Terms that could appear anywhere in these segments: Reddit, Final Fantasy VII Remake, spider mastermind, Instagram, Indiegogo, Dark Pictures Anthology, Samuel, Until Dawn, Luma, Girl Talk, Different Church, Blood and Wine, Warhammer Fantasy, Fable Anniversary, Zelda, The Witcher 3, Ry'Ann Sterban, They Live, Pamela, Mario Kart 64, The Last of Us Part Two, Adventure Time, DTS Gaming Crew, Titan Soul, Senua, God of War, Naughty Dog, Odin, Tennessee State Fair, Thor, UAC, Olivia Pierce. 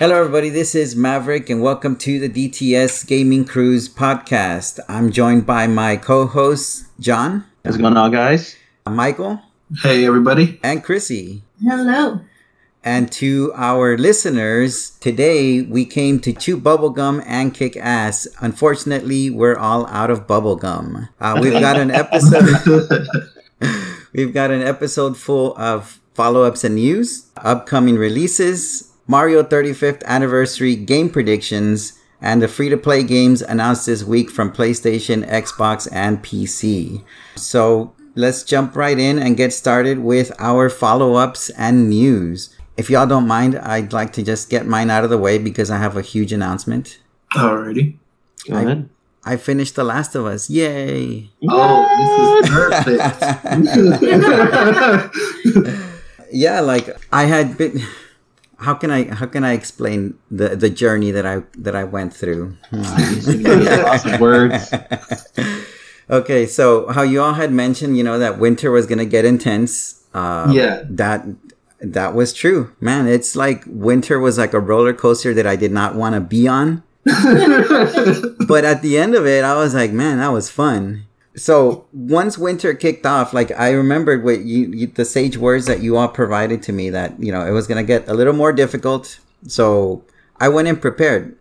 Hello everybody, this is Maverick and welcome to the DTS Gaming Crew's podcast. I'm joined by my co-hosts, John. How's it going on, guys? Michael. Hey everybody. And Chrissy. Hello. And to our listeners, today we came to chew bubblegum and kick ass. Unfortunately, we're all out of bubblegum. We've got an episode full of follow-ups and news, upcoming releases, Mario 35th Anniversary game predictions, and the free-to-play games announced this week from PlayStation, Xbox, and PC. So let's jump right in and get started with our follow-ups and news. If y'all don't mind, I'd like to just get mine out of the way because I have a huge announcement. Alrighty. Go ahead. I finished The Last of Us. Yay! Oh, this is perfect. Yeah, like I had been... How can I explain the journey that I went through? Words. Okay, so how you all had mentioned, that winter was gonna get intense. Yeah. That was true, man. It's like winter was like a roller coaster that I did not want to be on. But at the end of it, I was like, man, that was fun. So once winter kicked off, like I remembered what the sage words that you all provided to me that, it was going to get a little more difficult. So I went in prepared.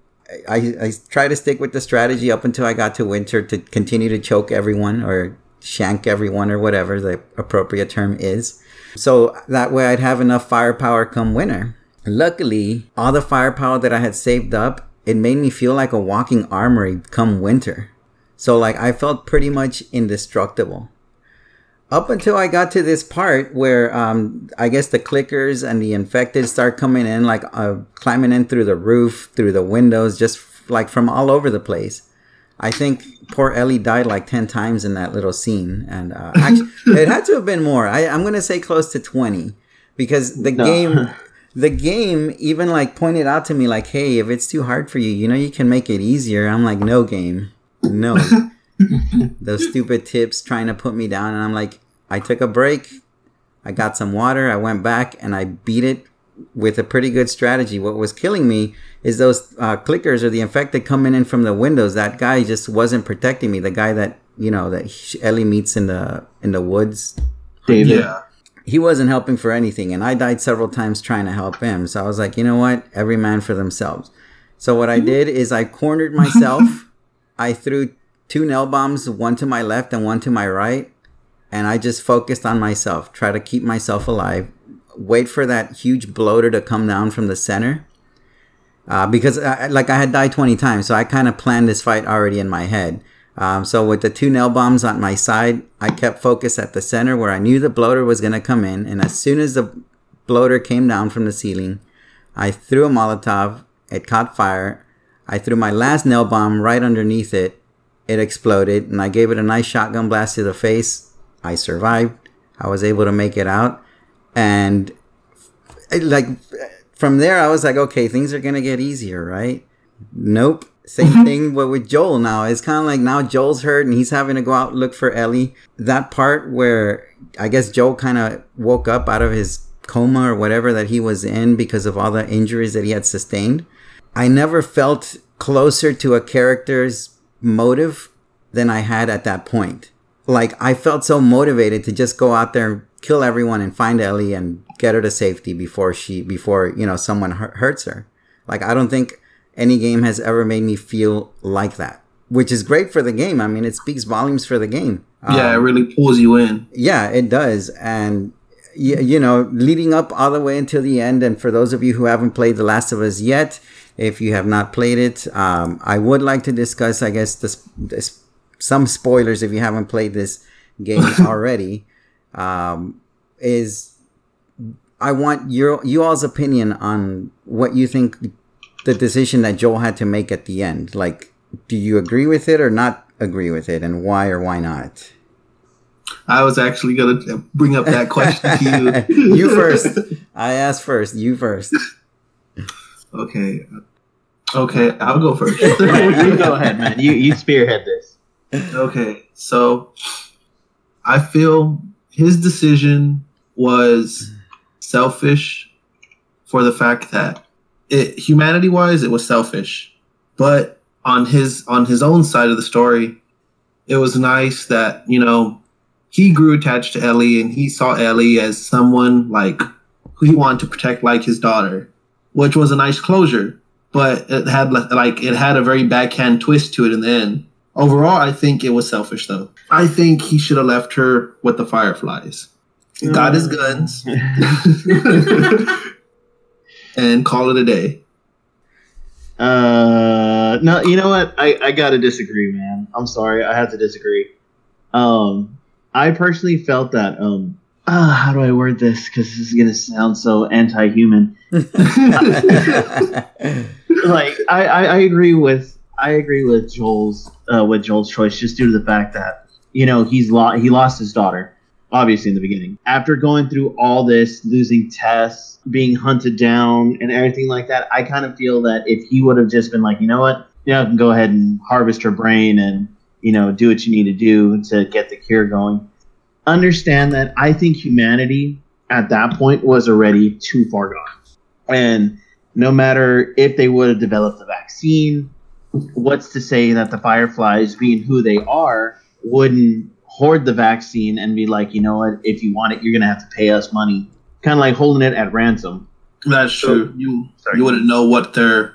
I tried to stick with the strategy up until I got to winter to continue to choke everyone or shank everyone or whatever the appropriate term is. So that way I'd have enough firepower come winter. Luckily, all the firepower that I had saved up, it made me feel like a walking armory come winter. So like I felt pretty much indestructible up until I got to this part where I guess the clickers and the infected start coming in, like climbing in through the roof, through the windows, just like from all over the place. I think poor Ellie died like 10 times in that little scene. And actually, it had to have been more. I'm going to say close to 20 because the game even like pointed out to me like, hey, if it's too hard for you, you can make it easier. I'm like, no game. No, those stupid tips trying to put me down. And I'm like, I took a break. I got some water. I went back and I beat it with a pretty good strategy. What was killing me is those clickers or the infected coming in from the windows. That guy just wasn't protecting me. The guy that, that Ellie meets in the woods. David. Yeah. He wasn't helping for anything. And I died several times trying to help him. So I was like, you know what? Every man for themselves. So what I did is I cornered myself. I threw two nail bombs, one to my left and one to my right. And I just focused on myself, try to keep myself alive, wait for that huge bloater to come down from the center. Because I had died 20 times. So I kind of planned this fight already in my head. So with the two nail bombs on my side, I kept focus at the center where I knew the bloater was going to come in. And as soon as the bloater came down from the ceiling, I threw a Molotov. It caught fire. I threw my last nail bomb right underneath it. It exploded, and I gave it a nice shotgun blast to the face. I survived. I was able to make it out. And from there, I was like, okay, things are going to get easier, right? Nope. Same thing with Joel now. It's kind of like now Joel's hurt, and he's having to go out and look for Ellie. That part where I guess Joel kind of woke up out of his coma or whatever that he was in because of all the injuries that he had sustained. I never felt closer to a character's motive than I had at that point. Like, I felt so motivated to just go out there and kill everyone and find Ellie and get her to safety before someone hurts her. Like, I don't think any game has ever made me feel like that, which is great for the game. I mean, it speaks volumes for the game. Yeah, it really pulls you in. Yeah, it does. And... leading up all the way until the end. And for those of you who haven't played The Last of Us yet, if you have not played it, I would like to discuss, I guess, some spoilers if you haven't played this game already. I want you all's opinion on what you think the decision that Joel had to make at the end. Like, do you agree with it or not agree with it, and why or why not? I was actually going to bring up that question to you. You first. I asked first. You first. Okay, I'll go first. You go ahead, man. You spearhead this. Okay, so I feel his decision was selfish for the fact that humanity-wise, it was selfish. But on his own side of the story, it was nice that, you know, he grew attached to Ellie, and he saw Ellie as someone, like, who he wanted to protect, like his daughter, which was a nice closure. But it had a very backhand twist to it in the end. Overall, I think it was selfish, though. I think he should have left her with the Fireflies. He got his guns. And call it a day. No, you know what? I gotta disagree, man. I'm sorry. I have to disagree. I personally felt that... how do I word this? Because this is going to sound so anti-human. Like, I agree with Joel's choice, just due to the fact that, you know, he lost his daughter, obviously, in the beginning. After going through all this, losing Tess, being hunted down, and everything like that, I kind of feel that if he would have just been like, you know what, yeah, I can go ahead and harvest her brain and, you know, do what you need to do to get the cure going. Understand that I think humanity at that point was already too far gone. And no matter if they would have developed a vaccine, what's to say that the Fireflies, being who they are, wouldn't hoard the vaccine and be like, you know what, if you want it, you're going to have to pay us money. Kind of like holding it at ransom. That's true. You wouldn't know what their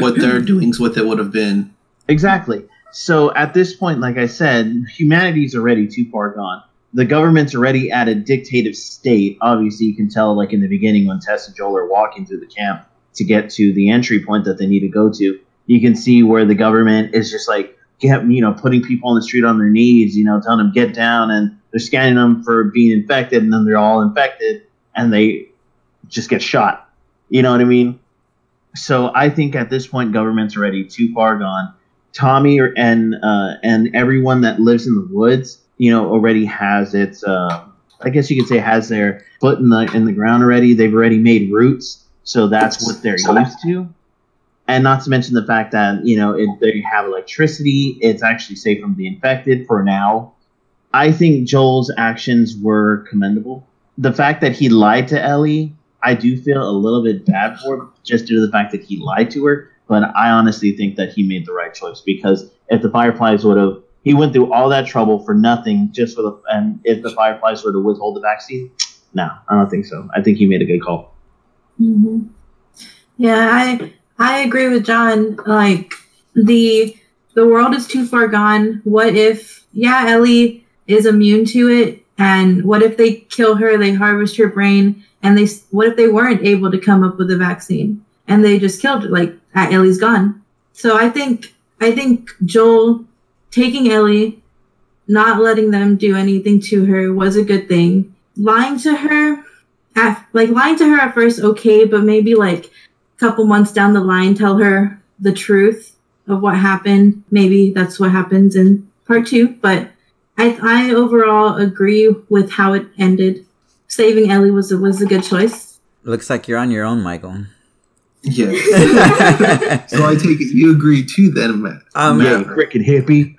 doings with it would have been. Exactly. So at this point, like I said, humanity's already too far gone. The government's already at a dictative state. Obviously, you can tell, like, in the beginning when Tess and Joel are walking through the camp to get to the entry point that they need to go to, you can see where the government is just, like, putting people on the street on their knees, you know, telling them, get down, and they're scanning them for being infected, and then they're all infected, and they just get shot. You know what I mean? So I think at this point, government's already too far gone. Tommy and everyone that lives in the woods, you know, already has its, I guess you could say, has their foot in the ground already. They've already made roots, so that's what they're used to. And not to mention the fact that, you know, they have electricity. It's actually safe from the infected for now. I think Joel's actions were commendable. The fact that he lied to Ellie, I do feel a little bit bad for, just due to the fact that he lied to her. But I honestly think that he made the right choice, because if the Fireflies would have... He went through all that trouble for nothing, just for the... And if the Fireflies were to withhold the vaccine, no, I don't think so. I think he made a good call. Mm-hmm. Yeah, I agree with John. Like, the world is too far gone. What if... Yeah, Ellie is immune to it, and what if they kill her, they harvest her brain, and they... What if they weren't able to come up with a vaccine, and they just killed her? Like, Ellie's gone. So I think Joel... Taking Ellie, not letting them do anything to her was a good thing. Lying to her at first, okay, but maybe like a couple months down the line, tell her the truth of what happened. Maybe that's what happens in part two. But I overall agree with how it ended. Saving Ellie was a good choice. Looks like you're on your own, Michael. Yeah. So I take it you agree too, then, Matt. Yeah, freaking hippie.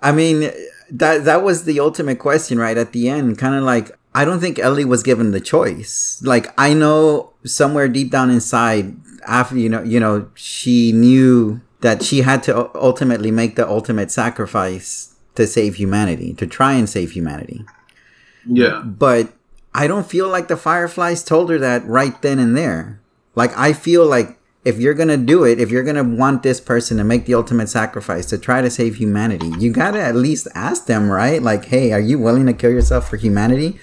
I mean, that was the ultimate question, right? At the end, kind of like, I don't think Ellie was given the choice. Like, I know somewhere deep down inside, after you know, she knew that she had to ultimately make the ultimate sacrifice to save humanity, to try and save humanity. Yeah, but I don't feel like the Fireflies told her that right then and there. Like, I feel like if you're going to do it, if you're going to want this person to make the ultimate sacrifice to try to save humanity, you got to at least ask them, right? Like, hey, are you willing to kill yourself for humanity?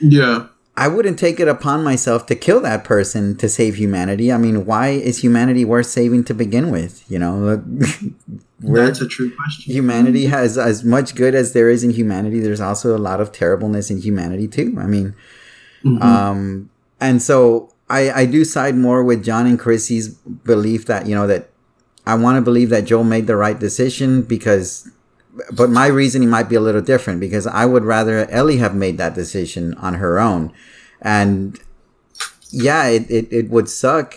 Yeah. I wouldn't take it upon myself to kill that person to save humanity. I mean, why is humanity worth saving to begin with? You know, that's a true question. Humanity has as much good as there is in humanity. There's also a lot of terribleness in humanity too. I mean, and so I do side more with John and Chrissy's belief that, you know, that I want to believe that Joel made the right decision because... But my reasoning might be a little different, because I would rather Ellie have made that decision on her own. And yeah, it would suck,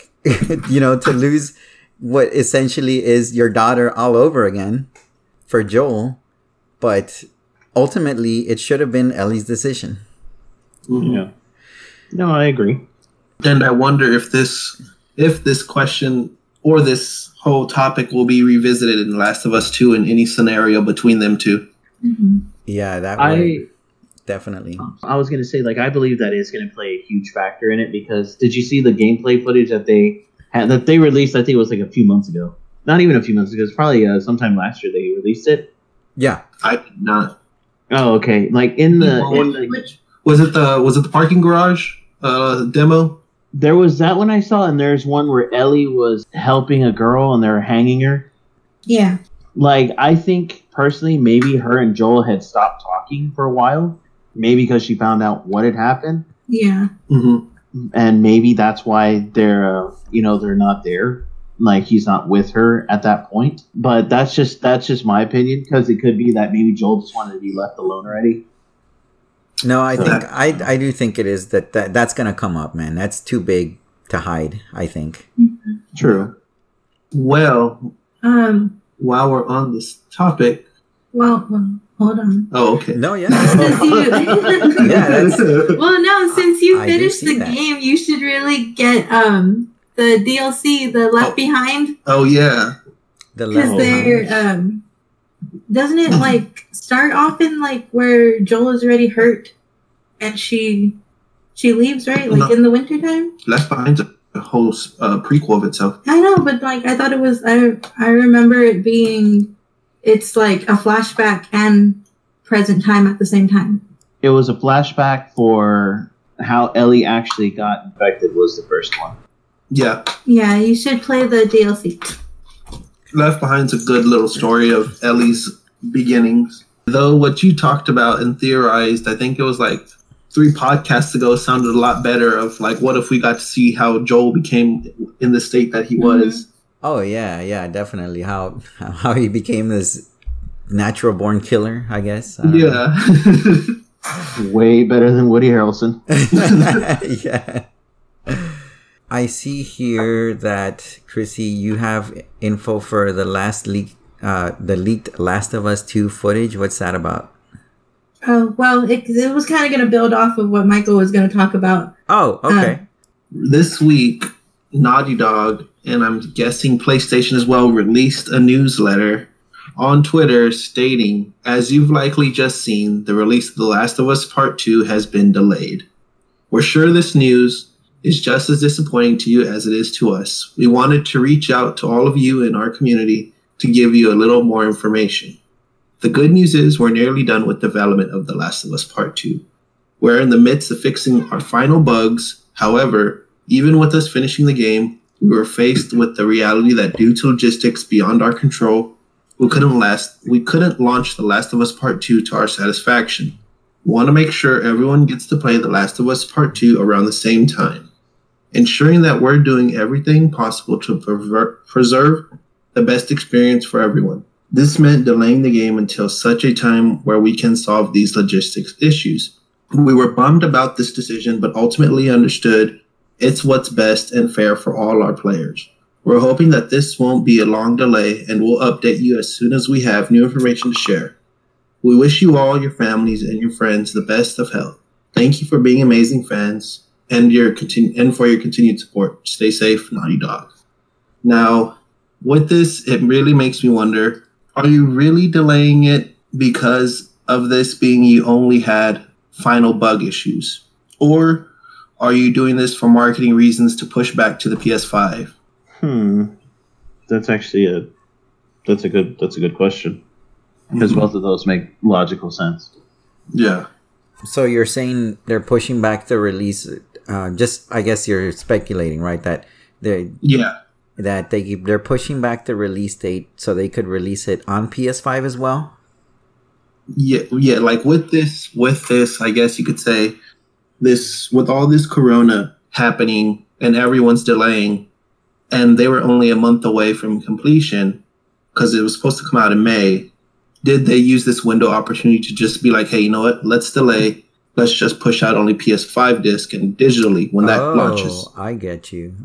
you know, to lose what essentially is your daughter all over again for Joel. But ultimately, it should have been Ellie's decision. Yeah. No, I agree. And I wonder if this question or this whole topic will be revisited in Last of Us 2 in any scenario between them two. Mm-hmm. Yeah, that way. Definitely. I was going to say, like, I believe that is going to play a huge factor in it, because did you see the gameplay footage that they had, that they released? I think it was like a few months ago. Not even a few months ago. It's probably sometime last year they released it. Yeah, I did not. Oh, okay. Like in the was it the parking garage demo? There was that one I saw, and there's one where Ellie was helping a girl and they were hanging her. Yeah. Like, I think personally, maybe her and Joel had stopped talking for a while, maybe because she found out what had happened. Yeah. Mm-hmm. And maybe that's why they're not there. Like, he's not with her at that point. But that's just my opinion, because it could be that maybe Joel just wanted to be left alone already. No, I do think it is that's going to come up, man. That's too big to hide, I think. Mm-hmm. True. Well, while we're on this topic. Well, hold on. Oh, okay. No, yeah. Since you finished the game, you should really get the DLC, the Left Behind. Oh, yeah. The Left Behind. Because they're... doesn't it like start off in like where Joel is already hurt and she leaves, right? Like in the wintertime? Left Behind's a whole prequel of itself. I know, but like I thought it was, I remember it being, it's like a flashback and present time at the same time. It was a flashback for how Ellie actually got infected was the first one. Yeah. Yeah, you should play the DLC. Left Behind's a good little story of Ellie's beginnings. Though what you talked about and theorized, I think it was like 3 podcasts ago, sounded a lot better of like, what if we got to see how Joel became in the state that he was? Oh, yeah, definitely. How he became this natural-born killer, I guess. I don't know. Way better than Woody Harrelson. Yeah. I see here that, Chrissy, you have info for the leaked Last of Us 2 footage. What's that about? Oh, well, it was kind of going to build off of what Michael was going to talk about. Oh, okay. This week, Naughty Dog, and I'm guessing PlayStation as well, released a newsletter on Twitter stating, as you've likely just seen, the release of The Last of Us Part 2 has been delayed. We're sure this news... is just as disappointing to you as it is to us. We wanted to reach out to all of you in our community to give you a little more information. The good news is we're nearly done with development of The Last of Us Part 2. We're in the midst of fixing our final bugs. However, even with us finishing the game, we were faced with the reality that due to logistics beyond our control, we couldn't launch The Last of Us Part 2 to our satisfaction. We want to make sure everyone gets to play The Last of Us Part 2 around the same time, ensuring that we're doing everything possible to preserve the best experience for everyone. This meant delaying the game until such a time where we can solve these logistics issues. We were bummed about this decision, but ultimately understood it's what's best and fair for all our players. We're hoping that this won't be a long delay, and we'll update you as soon as we have new information to share. We wish you all, your families, and your friends the best of health. Thank you for being amazing fans. And for your continued support. Stay safe, Naughty Dog. Now, with this, it really makes me wonder, are you really delaying it because of this being you only had final bug issues? Or are you doing this for marketing reasons to push back to the PS5? That's actually a good question. Because both of those make logical sense. Yeah. So you're saying they're pushing back the release... I guess you're speculating, right? That they're pushing back the release date so they could release it on PS5 as well. Yeah. Like with this, I guess you could say this with all this Corona happening and everyone's delaying, and they were only a month away from completion because it was supposed to come out in May. Did they use this window opportunity to just be like, hey, you know what? Let's delay. Let's just push out only PS5 disc and digitally when that launches. Oh, I get you.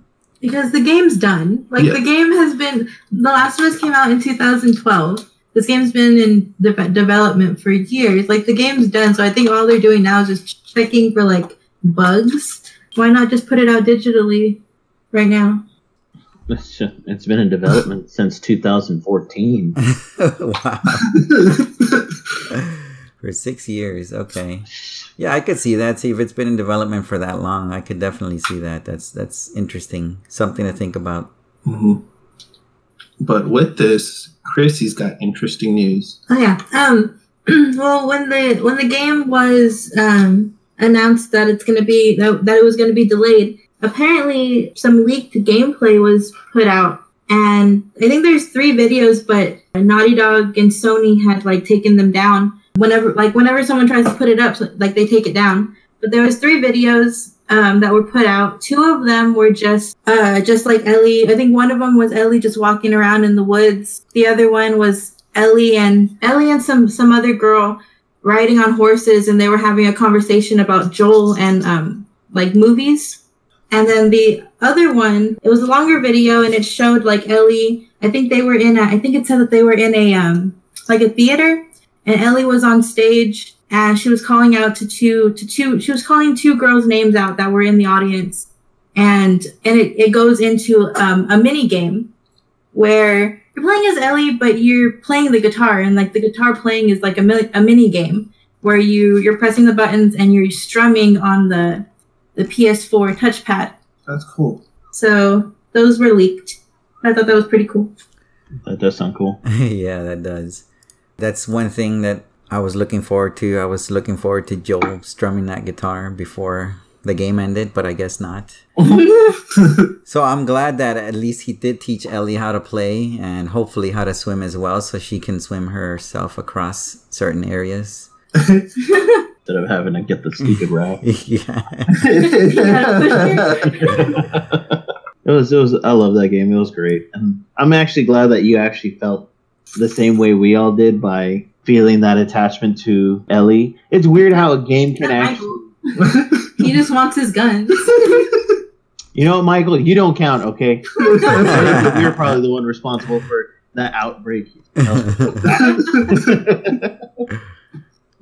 Because the game's done. Like, The game has been... The Last of Us came out in 2012. This game's been in development for years. Like, the game's done, so I think all they're doing now is just checking for, like, bugs Why not just put it out digitally right now? It's been in development since 2014. Wow. For 6 years, okay. Yeah, I could see that. See, if it's been in development for that long, I could definitely see that. That's interesting. Something to think about. Mm-hmm. But with this, Chrissy's got interesting news. Oh, yeah. Well, when the game was announced that it's going to be that it was going to be delayed, apparently some leaked gameplay was put out, and I think there's 3 videos, but Naughty Dog and Sony had taken them down. Whenever someone tries to put it up, they take it down. But there was 3 videos that were put out. 2 of them were just like Ellie. I think one of them was Ellie just walking around in the woods. The other one was Ellie and some other girl riding on horses, and they were having a conversation about Joel and movies. And then the other one, it was a longer video, and it showed Ellie. I think they were in. I think it said that they were in a a theater, and Ellie was on stage. And she was calling out she was calling 2 girls' names out that were in the audience. And it goes into a mini game where you're playing as Ellie, but you're playing the guitar. And the guitar playing is a mini game where you're pressing the buttons and you're strumming on the PS4 touchpad. That's cool. So those were leaked. I thought that was pretty cool. That does sound cool. Yeah, that does. That's one thing that I was looking forward to. I was looking forward to Joel strumming that guitar before the game ended, but I guess not. So I'm glad that at least he did teach Ellie how to play and hopefully how to swim as well, so she can swim herself across certain areas. Instead of having to get the stupid raft. Yeah. It was. I love that game. It was great. And I'm actually glad that you actually felt the same way we all did by feeling that attachment to Ellie. It's weird how a game can actually... He just wants his guns. You know, Michael, you don't count, okay? You're probably the one responsible for that outbreak. You know?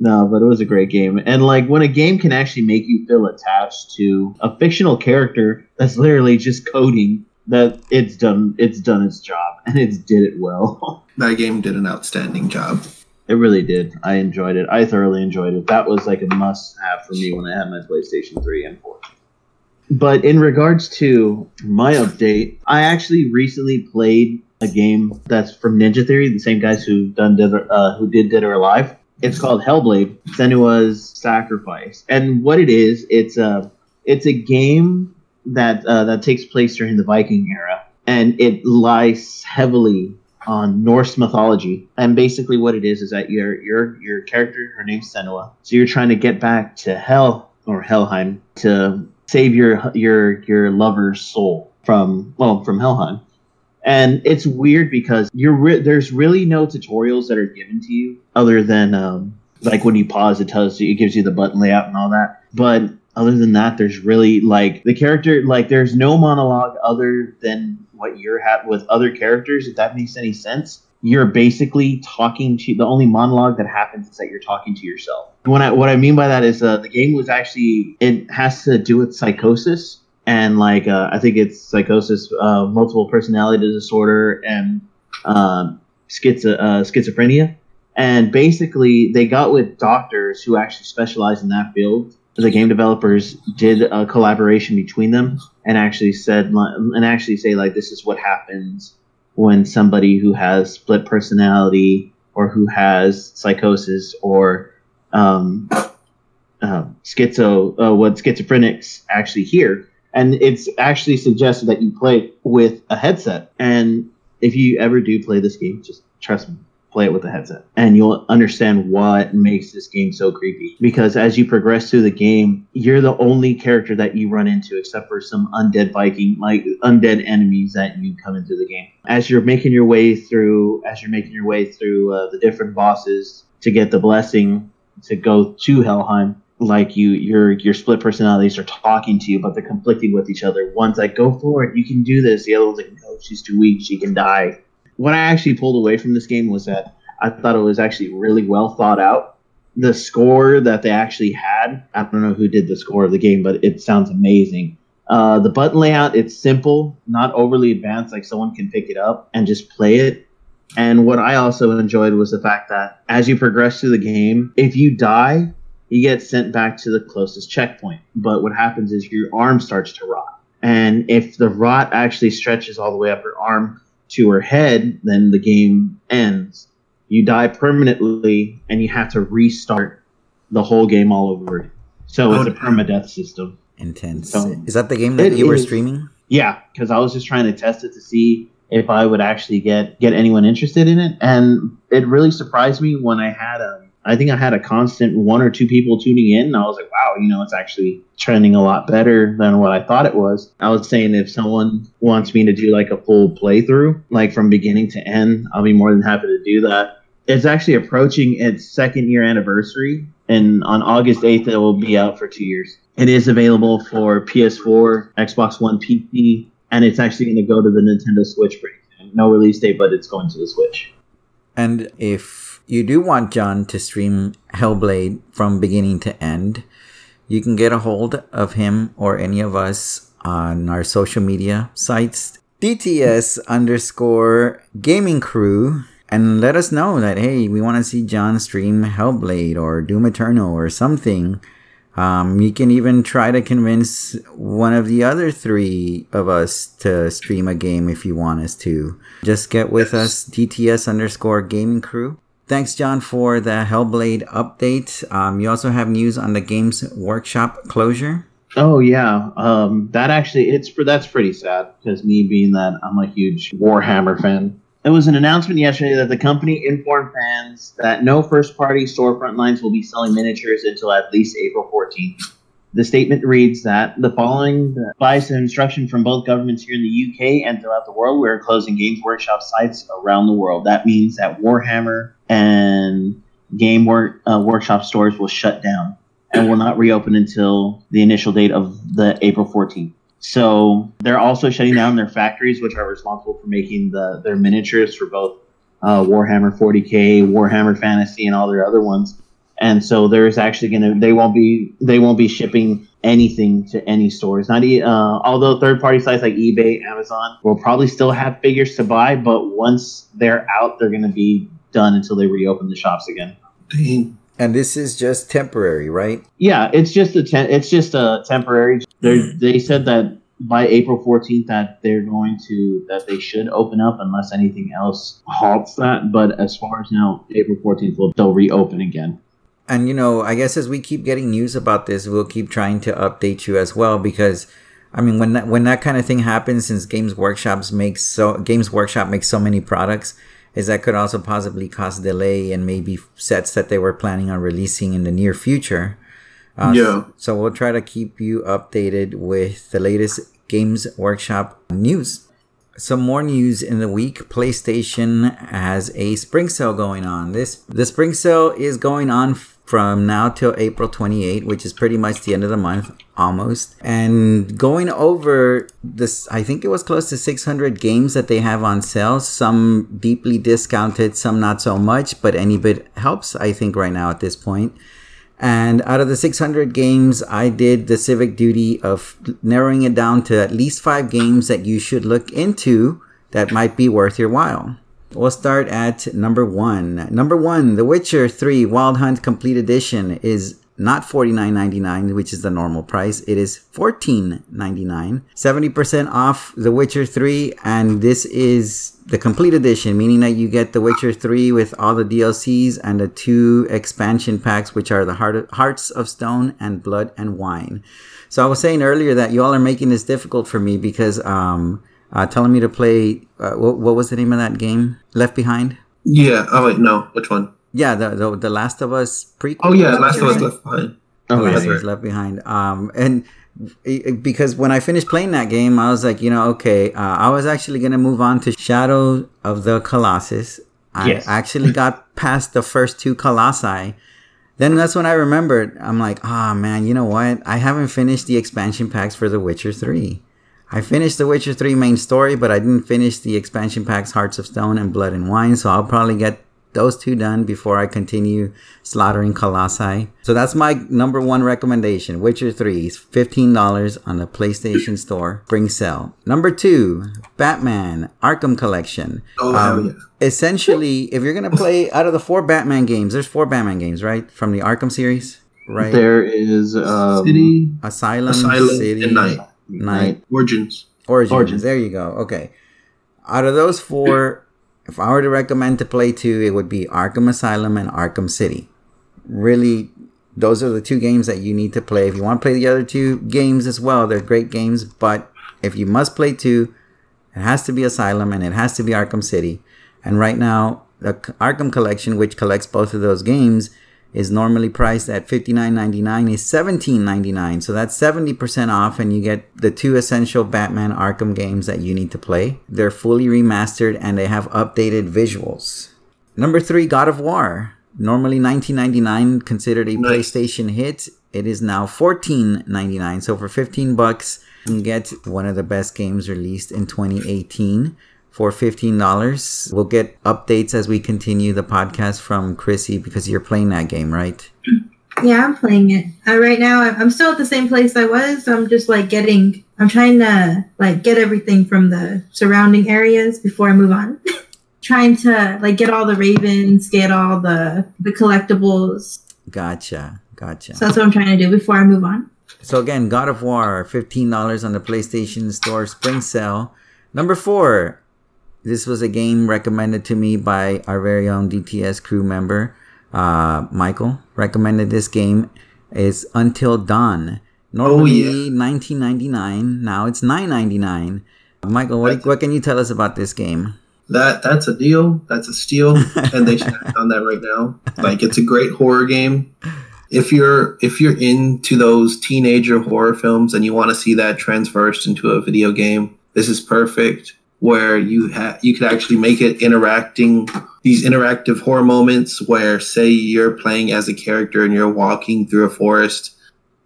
No, but it was a great game. And when a game can actually make you feel attached to a fictional character that's literally just coding, that it's done its job, and it did it well. That game did an outstanding job. It really did. I enjoyed it. I thoroughly enjoyed it. That was a must-have for me when I had my PlayStation 3 and 4. But in regards to my update, I actually recently played a game that's from Ninja Theory, the same guys who did Dead or Alive. It's called Hellblade: Senua's Sacrifice. And what it is, it's a game that takes place during the Viking era, and it lies heavily on Norse mythology. And basically what it is that your character, her name's Senua, so you're trying to get back to Hel or Helheim to save your lover's soul from Helheim. And it's weird because there's really no tutorials that are given to you other than when you pause, it gives you the button layout and all that. But other than that, there's really the character, there's no monologue other than what you're at with other characters, if that makes any sense. You're basically talking to, the only monologue that happens is that you're talking to yourself. What I mean by that is the game was actually, it has to do with psychosis, and I think it's psychosis, multiple personality disorder, and schizophrenia. And basically they got with doctors who actually specialize in that field. The game developers did a collaboration between them and actually say this is what happens when somebody who has split personality or who has psychosis or what schizophrenics actually hear. And it's actually suggested that you play with a headset. And if you ever do play this game, just trust me, play it with a headset, and you'll understand what makes this game so creepy. Because as you progress through the game, you're the only character that you run into, except for some undead Viking, undead enemies that you come into the game. As you're making your way through, the different bosses to get the blessing to go to Helheim, your split personalities are talking to you, but they're conflicting with each other. One's like, "Go for it, you can do this." The other one's like, "No, she's too weak, she can die." What I actually pulled away from this game was that I thought it was actually really well thought out. the score that they actually had, I don't know who did the score of the game, but it sounds amazing. The button layout, it's simple, not overly advanced, like someone can pick it up and just play it. And what I also enjoyed was the fact that as you progress through the game, if you die, you get sent back to the closest checkpoint. But what happens is your arm starts to rot. And if the rot actually stretches all the way up her arm to her head, then the game ends. You die permanently, and you have to restart the whole game all over again. So it's a permadeath system. Intense. So, is that the game that you were streaming? Yeah, because I was just trying to test it to see if I would actually get anyone interested in it. And it really surprised me when I had I had a constant one or two people tuning in. And I was like, wow, it's actually trending a lot better than what I thought it was. I was saying if someone wants me to do like a full playthrough, like from beginning to end, I'll be more than happy to do that. It's actually approaching its second year anniversary. And on August 8th, it will be out for 2 years. It is available for PS4, Xbox One, PC, and it's actually going to go to the Nintendo Switch pretty soon. No release date, but it's going to the Switch. And if you do want John to stream Hellblade from beginning to end, you can get a hold of him or any of us on our social media sites, DTS_Gaming Crew, and let us know that, hey, we want to see John stream Hellblade or Doom Eternal or something. You can even try to convince one of the other three of us to stream a game if you want us to. Just get with us, DTS_Gaming Crew. Thanks, John, for the Hellblade update. You also have news on the Games Workshop closure. Oh, yeah. That's pretty sad, because me being that I'm a huge Warhammer fan. It was an announcement yesterday that the company informed fans that no first-party storefront lines will be selling miniatures until at least April 14th. The statement reads that the following advice and instruction from both governments here in the UK and throughout the world, we're closing Games Workshop sites around the world. That means that Warhammer and Workshop stores will shut down and will not reopen until the initial date of the April 14th. So they're also shutting down their factories, which are responsible for making their miniatures for both Warhammer 40K, Warhammer Fantasy, and all their other ones. And so there's actually they won't be shipping anything to any stores. Although third-party sites like eBay, Amazon will probably still have figures to buy, but once they're out, they're going to be done until they reopen the shops again. Dang. And this is just temporary, right? Yeah, it's just a temporary. They said that by April 14th that they should open up unless anything else halts that. But as far as now, April 14th they'll reopen again. And I guess as we keep getting news about this, we'll keep trying to update you as well, because when that kind of thing happens, since Games Workshop makes so many products, is that could also possibly cause delay and maybe sets that they were planning on releasing in the near future. So we'll try to keep you updated with the latest Games Workshop news. Some more news in the week. PlayStation has a spring sale going on. The spring sale is going on from now till April 28, which is pretty much the end of the month, almost. And going over this, I think it was close to 600 games that they have on sale. Some deeply discounted, some not so much, but any bit helps, I think, right now at this point. And out of the 600 games, I did the civic duty of narrowing it down to at least 5 games that you should look into that might be worth your while. We'll start at number 1. Number 1, The Witcher 3 Wild Hunt Complete Edition is not $49.99, which is the normal price. It is $14.99. 70% off The Witcher 3, and this is the Complete Edition, meaning that you get The Witcher 3 with all the DLCs and the 2 expansion packs, which are the Hearts of Stone and Blood and Wine. So I was saying earlier that you all are making this difficult for me because telling me to play, what was the name of that game? Left Behind? Yeah, oh wait, no, which one? Yeah, the Last of Us prequel. Oh yeah, Last of Us Left Behind. Oh, Last of Us Left Behind. Because when I finished playing that game, I was like, I was actually going to move on to Shadow of the Colossus. Yes. I actually got past the first 2 Colossi. Then that's when I remembered, I'm like, you know what? I haven't finished the expansion packs for The Witcher 3. I finished The Witcher 3 main story, but I didn't finish the expansion packs Hearts of Stone and Blood and Wine, so I'll probably get those two done before I continue slaughtering colossi. So that's my number one recommendation. Witcher 3 is $15 on the PlayStation Store spring sale. Number two, Batman Arkham Collection. Oh, yeah. Essentially, if you're going to play out of the four Batman games, there's four Batman games, right? From the Arkham series, right? There is City, Asylum, City, and Night. Origins. There you go. Okay. Out of those four... If I were to recommend to play two, it would be Arkham Asylum and Arkham City. Really, those are the two games that you need to play. If you want to play the other two games as well, they're great games. But if you must play two, it has to be Asylum and it has to be Arkham City. And right now, the Arkham Collection, which collects both of those games, is normally priced at $59.99, is $17.99. So that's 70% off, and you get the two essential Batman Arkham games that you need to play. They're fully remastered, and they have updated visuals. Number three, God of War. Normally $19.99, considered a PlayStation hit. It is now $14.99. So for $15, you can get one of the best games released in 2018. For $15, we'll get updates as we continue the podcast from Chrissy, because you're playing that game, right? Yeah, I'm playing it right now. I'm still at the same place I was. So I'm just like I'm trying to like get everything from the surrounding areas before I move on. Trying to like get all the ravens, get all the collectibles. Gotcha. So that's what I'm trying to do before I move on. So again, God of War, $15 on the PlayStation Store spring sale. Number four. This was a game recommended to me by our very own DTS crew member, Michael. Recommended this game is Until Dawn. Normally $19.99. Now it's $9.99. Michael, what can you tell us about this game? That's a deal. That's a steal, and they should have done that right now. Like, it's a great horror game. If you're into those teenager horror films and you want to see that transversed into a video game, this is perfect. Where you could actually make it interactive horror moments where, say, you're playing as a character and you're walking through a forest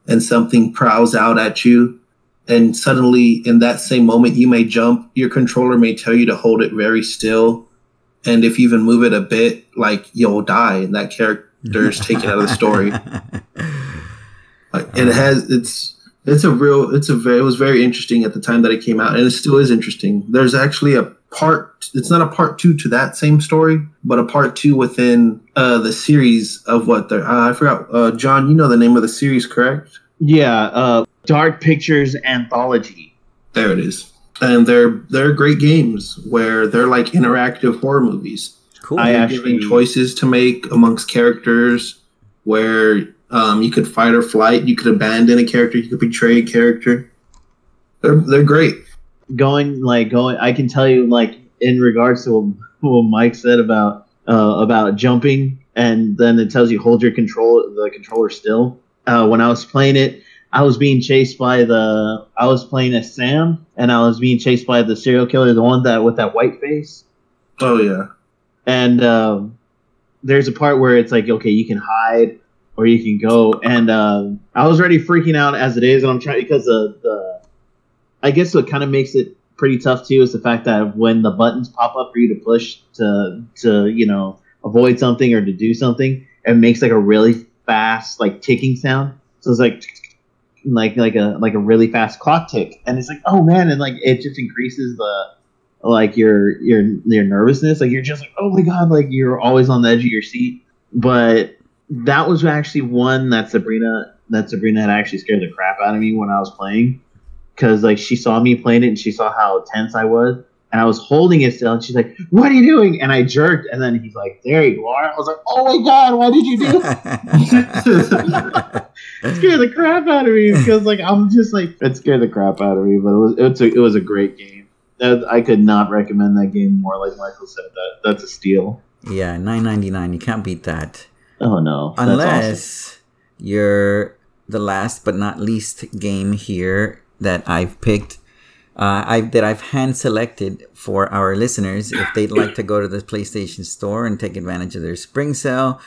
and something prowls out at you, and suddenly in that same moment you may jump. Your controller may tell you to hold it very still, and if you even move it a bit, like, you'll die, and that character is taken out of the story. It was very interesting at the time that it came out, and it still is interesting. There's actually it's not a part two to that same story, but a part two within the series of I forgot, John, you know the name of the series, correct? Yeah, Dark Pictures Anthology. There it is. And they're great games where they're like interactive horror movies. Cool. I actually choices to make amongst characters where... you could fight or flight. You could abandon a character. You could betray a character. They're great. I can tell you, like, in regards to what Mike said about jumping, and then it tells you hold your controller still. When I was playing it, I was playing as Sam, and I was being chased by the serial killer, the one that with that white face. Oh yeah. And there's a part where it's like, okay, you can hide. Or you can go, and I was already freaking out as it is, and I'm trying, because I guess what kind of makes it pretty tough too is the fact that when the buttons pop up for you to push to avoid something or to do something, it makes like a really fast like ticking sound. So it's like a really fast clock tick, and it's like, oh man, and like it just increases the like your nervousness, like you're just like, oh my god, like you're always on the edge of your seat, but. That was actually one that Sabrina had actually scared the crap out of me when I was playing, because like she saw me playing it and she saw how tense I was, and I was holding it still, and she's like, "What are you doing?" And I jerked, and then he's like, "There you are." I was like, "Oh my god, why did you do that?" It scared the crap out of me, because like I'm just like it scared the crap out of me, but it was a great game. I could not recommend that game more. Like Michael said, that's a steal. Yeah, $9.99. You can't beat that. Oh no. Unless you're the last but not least game here that I've picked, that I've hand selected for our listeners if they'd like to go to the PlayStation Store and take advantage of their spring sale.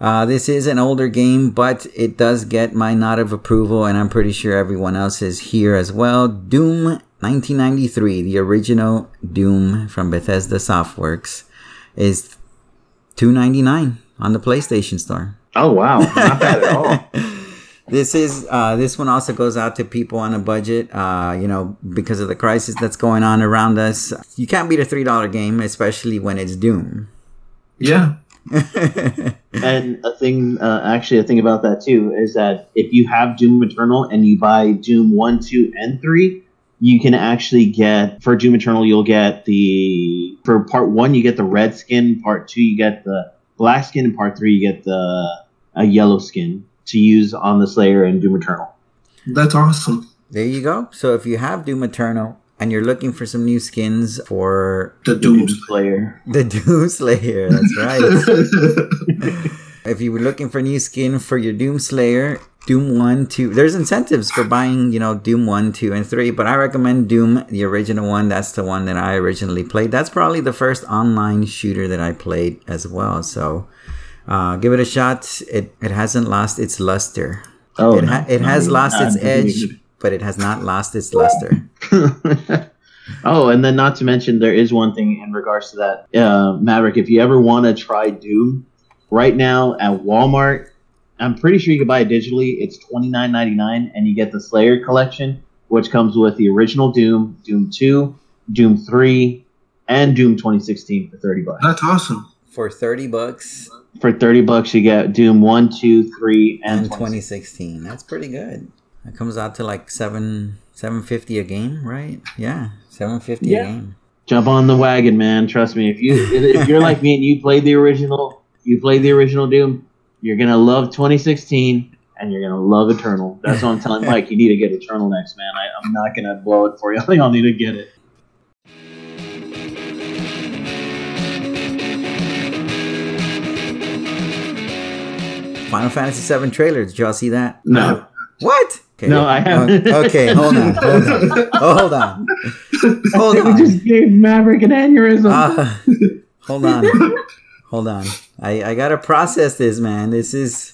This is an older game, but it does get my nod of approval, and I'm pretty sure everyone else is here as well. Doom 1993, the original Doom from Bethesda Softworks, is $2.99 on the PlayStation Store. Oh wow, not bad at all. This is this one also goes out to people on a budget, you know, because of the crisis that's going on around us. You can't beat a $3 game, especially when it's Doom. Yeah. And a thing, actually, a thing about that too is that if you have Doom Eternal and you buy Doom 1, 2, and 3, you can actually get, for Doom Eternal, you'll get the, for part 1, you get the red skin, part 2, you get the black skin, and part 3, you get the yellow skin to use on the Slayer and Doom Eternal. That's awesome. There you go. So if you have Doom Eternal and you're looking for some new skins for the Doom Slayer. The Doom Slayer, that's right. If you were looking for new skin for your Doom Slayer, Doom 1, 2, there's incentives for buying, you know, Doom 1, 2, and 3, but I recommend Doom, the original one. That's the one that I originally played. That's probably the first online shooter that I played as well, so... give it a shot. It hasn't lost its luster. Oh, it has lost its edge, but it has not lost its luster. Oh, and then not to mention, there is one thing in regards to that. Maverick, if you ever want to try Doom, right now at Walmart, I'm pretty sure you can buy it digitally. It's $29.99, and you get the Slayer collection, which comes with the original Doom, Doom 2, Doom 3, and Doom 2016 for $30. That's awesome. For $30. For $30, you get Doom 1, 2, 3, and 2016. That's pretty good. That comes out to like $7.50 a game, right? Yeah, $7.50 a game. Jump on the wagon, man. Trust me. If you're like me and you played the original Doom, you're gonna love 2016 and you're gonna love Eternal. That's what I'm telling Mike. You need to get Eternal next, man. I'm not gonna blow it for you. I think I'll need to get it. Final Fantasy VII trailer. Did y'all see that? No. What? Okay. No, I haven't. Okay, hold on. We just gave Maverick an aneurysm. Hold on. I gotta process this, man. This is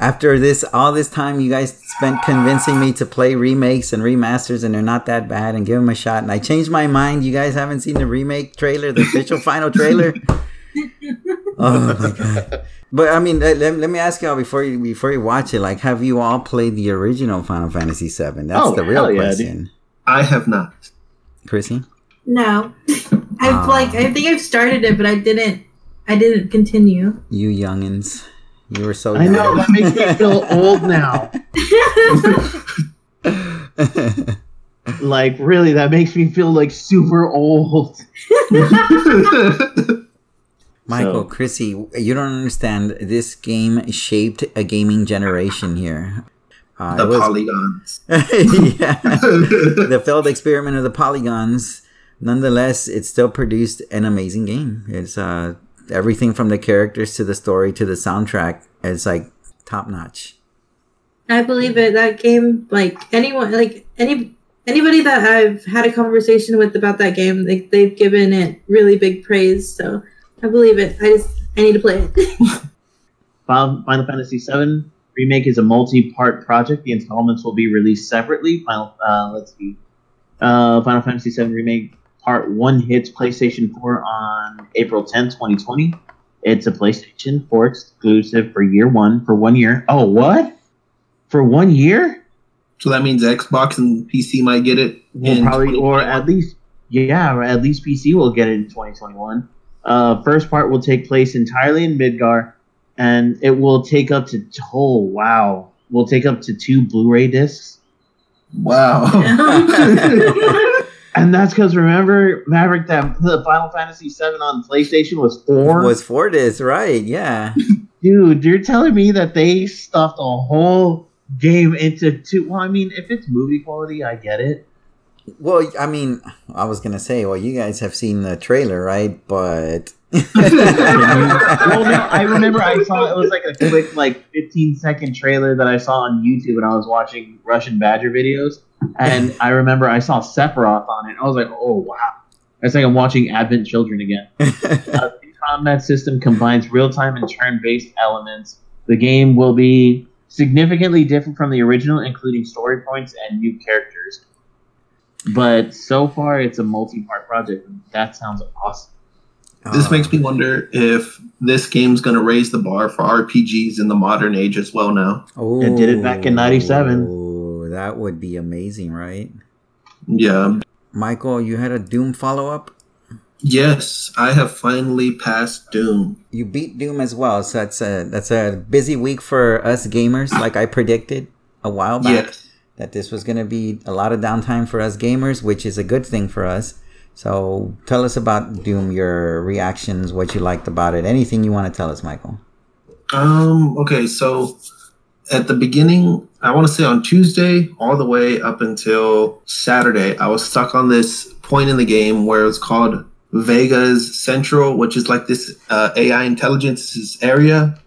after all this time you guys spent convincing me to play remakes and remasters, and they're not that bad, and give them a shot. And I changed my mind. You guys haven't seen the remake trailer, the official final trailer. Oh my god. But I mean, let me ask y'all before you watch it, like, have you all played the original Final Fantasy VII? That's the real question. I have not. Chrissy? No. I think I've started it, but I didn't continue. You youngins. You were so young. I know, that makes me feel old now. Like, really, that makes me feel like super old. Michael, so. Chrissy, you don't understand. This game shaped a gaming generation here. The polygons. Yeah. The failed experiment of the polygons. Nonetheless, it still produced an amazing game. It's everything from the characters to the story to the soundtrack is like top notch. I believe it. That game, like anyone, like anybody that I've had a conversation with about that game, like they've given it really big praise. So. I believe it. I need to play it. Final Fantasy VII Remake is a multi-part project. The installments will be released separately. Final Fantasy VII Remake Part 1 hits PlayStation 4 on April 10, 2020. It's a PlayStation 4 exclusive for year one. For 1 year. Oh, what? For 1 year? So that means Xbox and PC might get it. Or at least PC will get it in 2021. First part will take place entirely in Midgar, and it will take up to 2 Blu-ray discs. Wow. And that's because, remember, Maverick, that the Final Fantasy VII on PlayStation was 4? Was 4 discs, right, yeah. Dude, you're telling me that they stuffed a whole game into 2? Well, I mean, if it's movie quality, I get it. Well, I mean, I was going to say, well, you guys have seen the trailer, right? But... Well, no, I remember I saw, it was like a quick, like, 15-second trailer that I saw on YouTube when I was watching Russian Badger videos. And I remember I saw Sephiroth on it. I was like, oh, wow. It's like I'm watching Advent Children again. The combat system combines real-time and turn-based elements. The game will be significantly different from the original, including story points and new characters. But so far, it's a multi-part project. That sounds awesome. This makes me wonder if this game's going to raise the bar for RPGs in the modern age as well now. Oh, it did it back in 97. Oh, that would be amazing, right? Yeah. Michael, you had a Doom follow-up? Yes, I have finally passed Doom. You beat Doom as well, so that's a busy week for us gamers, like I predicted a while back. Yes. That this was going to be a lot of downtime for us gamers, which is a good thing for us. So tell us about Doom, your reactions, what you liked about it, anything you want to tell us, Michael. Okay, so at the beginning, I want to say on Tuesday all the way up until Saturday, I was stuck on this point in the game where it's called Vega's Central, which is like this AI intelligence area,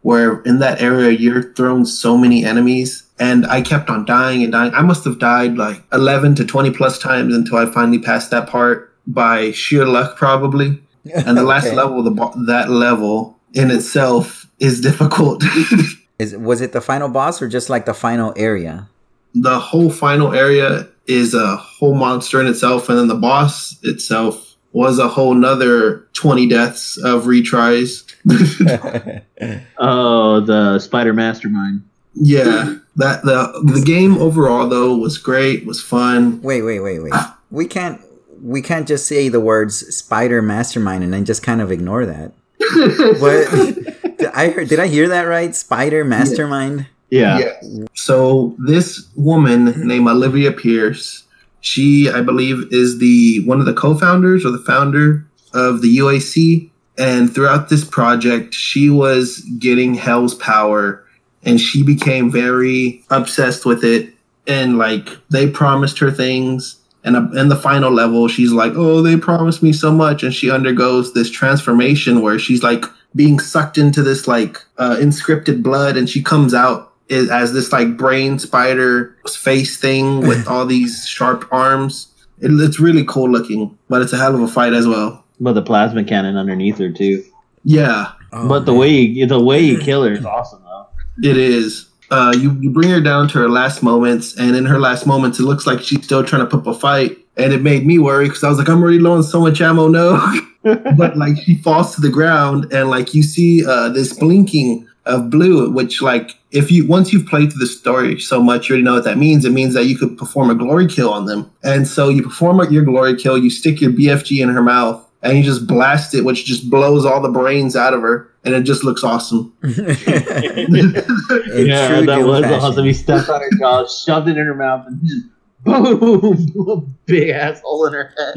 where in that area you're thrown so many enemies. And I kept on dying and dying. I must have died like 11 to 20 plus times until I finally passed that part by sheer luck, probably. And the last level, that level in itself is difficult. Was it the final boss or just like the final area? The whole final area is a whole monster in itself. And then the boss itself was a whole nother 20 deaths of retries. Oh, the spider mastermind. Yeah. That the game overall though was great, was fun. Wait. We can't just say the words spider mastermind and then just kind of ignore that. What did I hear that right? Spider mastermind? Yeah. So this woman named Olivia Pierce, she I believe is the one of the co-founders or the founder of the UAC, and throughout this project she was getting hell's power. And she became very obsessed with it. And, like, they promised her things. And in the final level, she's like, oh, they promised me so much. And she undergoes this transformation where she's, like, being sucked into this, like, inscripted blood. And she comes out as this, like, brain spider face thing with all these sharp arms. It's really cool looking. But it's a hell of a fight as well. But the plasma cannon underneath her, too. Yeah. Oh, but the way you kill her is awesome. It is. You bring her down to her last moments, and in her last moments, it looks like she's still trying to put up a fight, and it made me worry because I was like, I'm already low on so much ammo, no. But, like, she falls to the ground, and, like, you see this blinking of blue, which, like, once you've played through the story so much, you already know what that means. It means that you could perform a glory kill on them. And so you perform your glory kill, you stick your BFG in her mouth, and you just blast it, which just blows all the brains out of her. And it just looks awesome. Yeah, that was awesome. He stepped on her jaw, shoved it in her mouth, and just boom, big asshole in her head.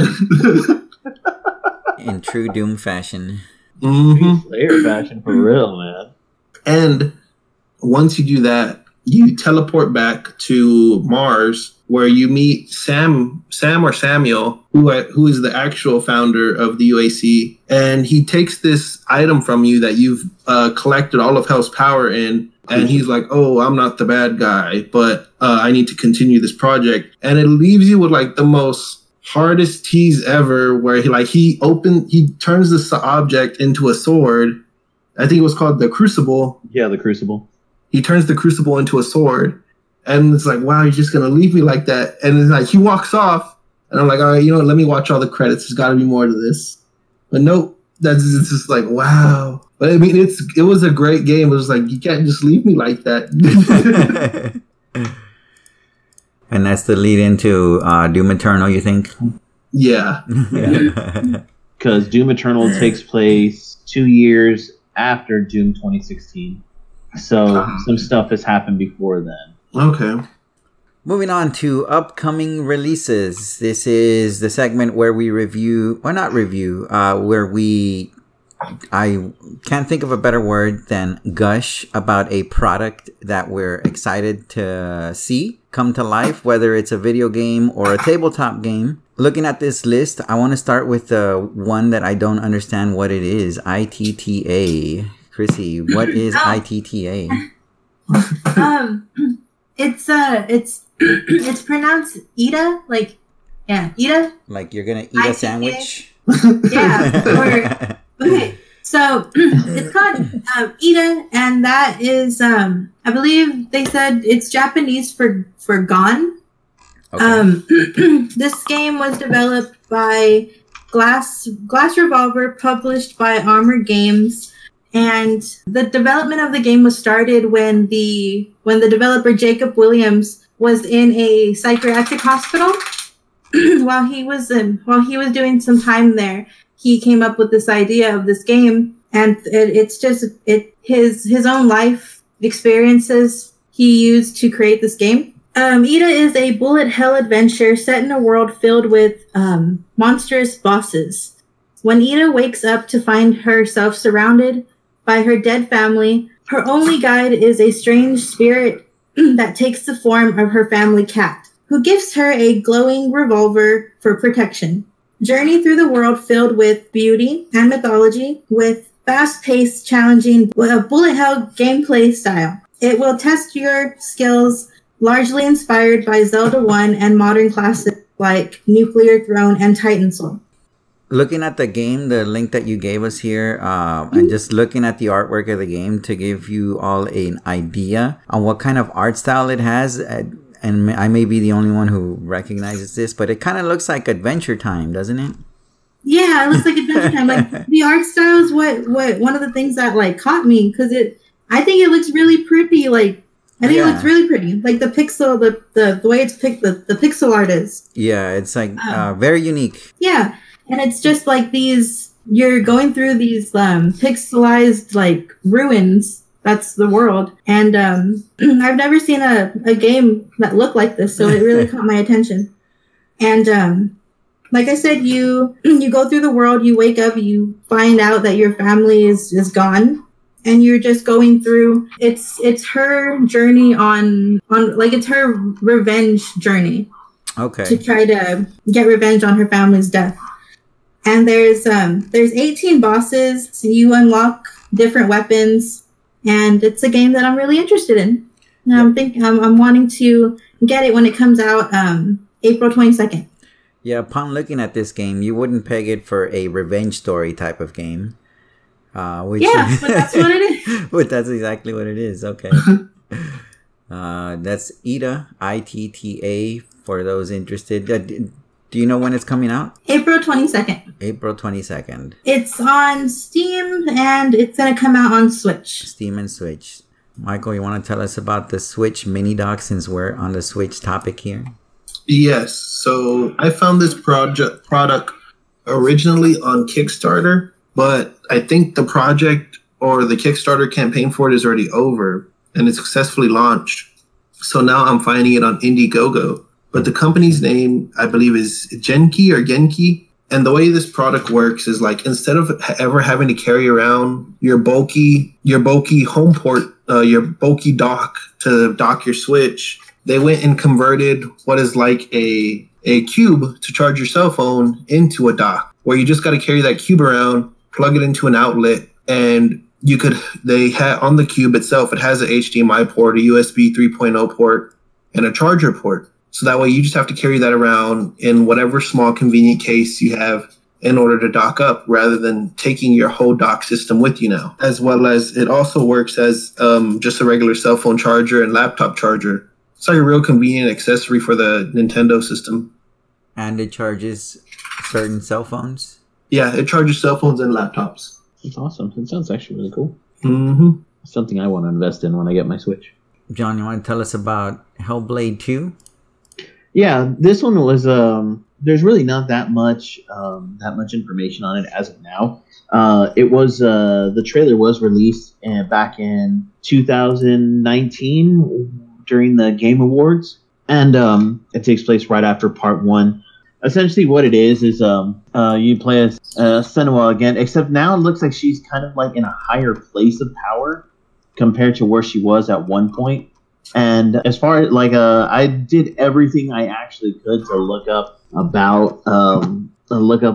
In true Doom fashion. Mm-hmm. Slayer fashion, for real, man. And once you do that, you teleport back to Mars, where you meet Sam or Samuel, who is the actual founder of the UAC, and he takes this item from you that you've collected all of Hell's power in, and he's like, oh, I'm not the bad guy, but I need to continue this project. And it leaves you with like the most hardest tease ever, where he turns this object into a sword. I think it was called the crucible. Yeah, the crucible. He turns the crucible into a sword. And it's like, wow, you're just going to leave me like that. And it's like, he walks off. And I'm like, all right, you know what? Let me watch all the credits. There's got to be more to this. But nope. It's just like, wow. But I mean, it was a great game. It was like, you can't just leave me like that. And that's the lead into Doom Eternal, you think? Yeah. Because Doom Eternal takes place 2 years after Doom 2016. So some stuff has happened before then. Okay. Moving on to upcoming releases. This is the segment where we I can't think of a better word than gush about a product that we're excited to see come to life, whether it's a video game or a tabletop game. Looking at this list, I want to start with the one that I don't understand what it is, ITTA. Chrissy, what is ITTA? It's pronounced Ida, like, yeah, Ida. Like you're gonna eat ITTA. A sandwich. Yeah. Okay. So it's called Ida, and that is, I believe they said it's Japanese for gone. Okay. This game was developed by Glass Revolver, published by Armor Games, and the development of the game was started when the developer Jacob Williams was in a psychiatric hospital. while he was doing some time there, he came up with this idea of this game, and it's just his own life experiences he used to create this game. ITTA is a bullet hell adventure set in a world filled with monstrous bosses. When ITTA wakes up to find herself surrounded by her dead family, her only guide is a strange spirit that takes the form of her family cat, who gives her a glowing revolver for protection. Journey through the world filled with beauty and mythology, with fast-paced, challenging bullet hell gameplay style. It will test your skills, largely inspired by Zelda 1 and modern classics like Nuclear Throne and Titan Soul. Looking at the game, the link that you gave us here, and just looking at the artwork of the game to give you all an idea on what kind of art style it has, and I may be the only one who recognizes this, but it kind of looks like Adventure Time, doesn't it? Yeah, it looks like Adventure Time. Like, the art style is what one of the things that like caught me, because I think it looks really pretty. Like, I think it looks really pretty. Like the pixel, the way it's picked, the pixel art is. Yeah, it's like very unique. Yeah, and it's just like these, you're going through these pixelized like ruins. That's the world. And I've never seen a game that looked like this, so it really caught my attention. And like I said, you go through the world, you wake up, you find out that your family is gone. And you're just going through, it's her journey on like, it's her revenge journey. Okay. To try to get revenge on her family's death. And there's 18 bosses. So you unlock different weapons, and it's a game that I'm really interested in. And yep. I'm wanting to get it when it comes out April 22nd. Yeah, upon looking at this game, you wouldn't peg it for a revenge story type of game. Yeah, but that's what it is. But that's exactly what it is. Okay. That's ITTA, ITTA, for those interested. Do you know when it's coming out? April 22nd. April 22nd. It's on Steam, and it's going to come out on Switch. Steam and Switch. Michael, you want to tell us about the Switch mini doc, since we're on the Switch topic here? Yes. So I found this product originally on Kickstarter, but I think the project or the Kickstarter campaign for it is already over, and it's successfully launched. So now I'm finding it on Indiegogo. But the company's name, I believe, is Genki. And the way this product works is, like, instead of ever having to carry around your bulky home port, your bulky dock to dock your Switch, they went and converted what is like a cube to charge your cell phone into a dock, where you just got to carry that cube around, plug it into an outlet, and you could. They had on the cube itself, it has an HDMI port, a USB 3.0 port, and a charger port. So that way you just have to carry that around in whatever small convenient case you have in order to dock up, rather than taking your whole dock system with you now. As well as it also works as just a regular cell phone charger and laptop charger. It's like a real convenient accessory for the Nintendo system. And it charges certain cell phones? Yeah, it charges cell phones and laptops. That's awesome. It sounds actually really cool. Mm-hmm. Something I want to invest in when I get my Switch. John, you want to tell us about Hellblade 2? Yeah, this one was, there's really not that much information on it as of now. It was, the trailer was released back in 2019 during the Game Awards, and it takes place right after Part 1. Essentially what it is you play as Senua again, except now it looks like she's kind of like in a higher place of power compared to where she was at one point. And as far as, like, I did everything I actually could to look up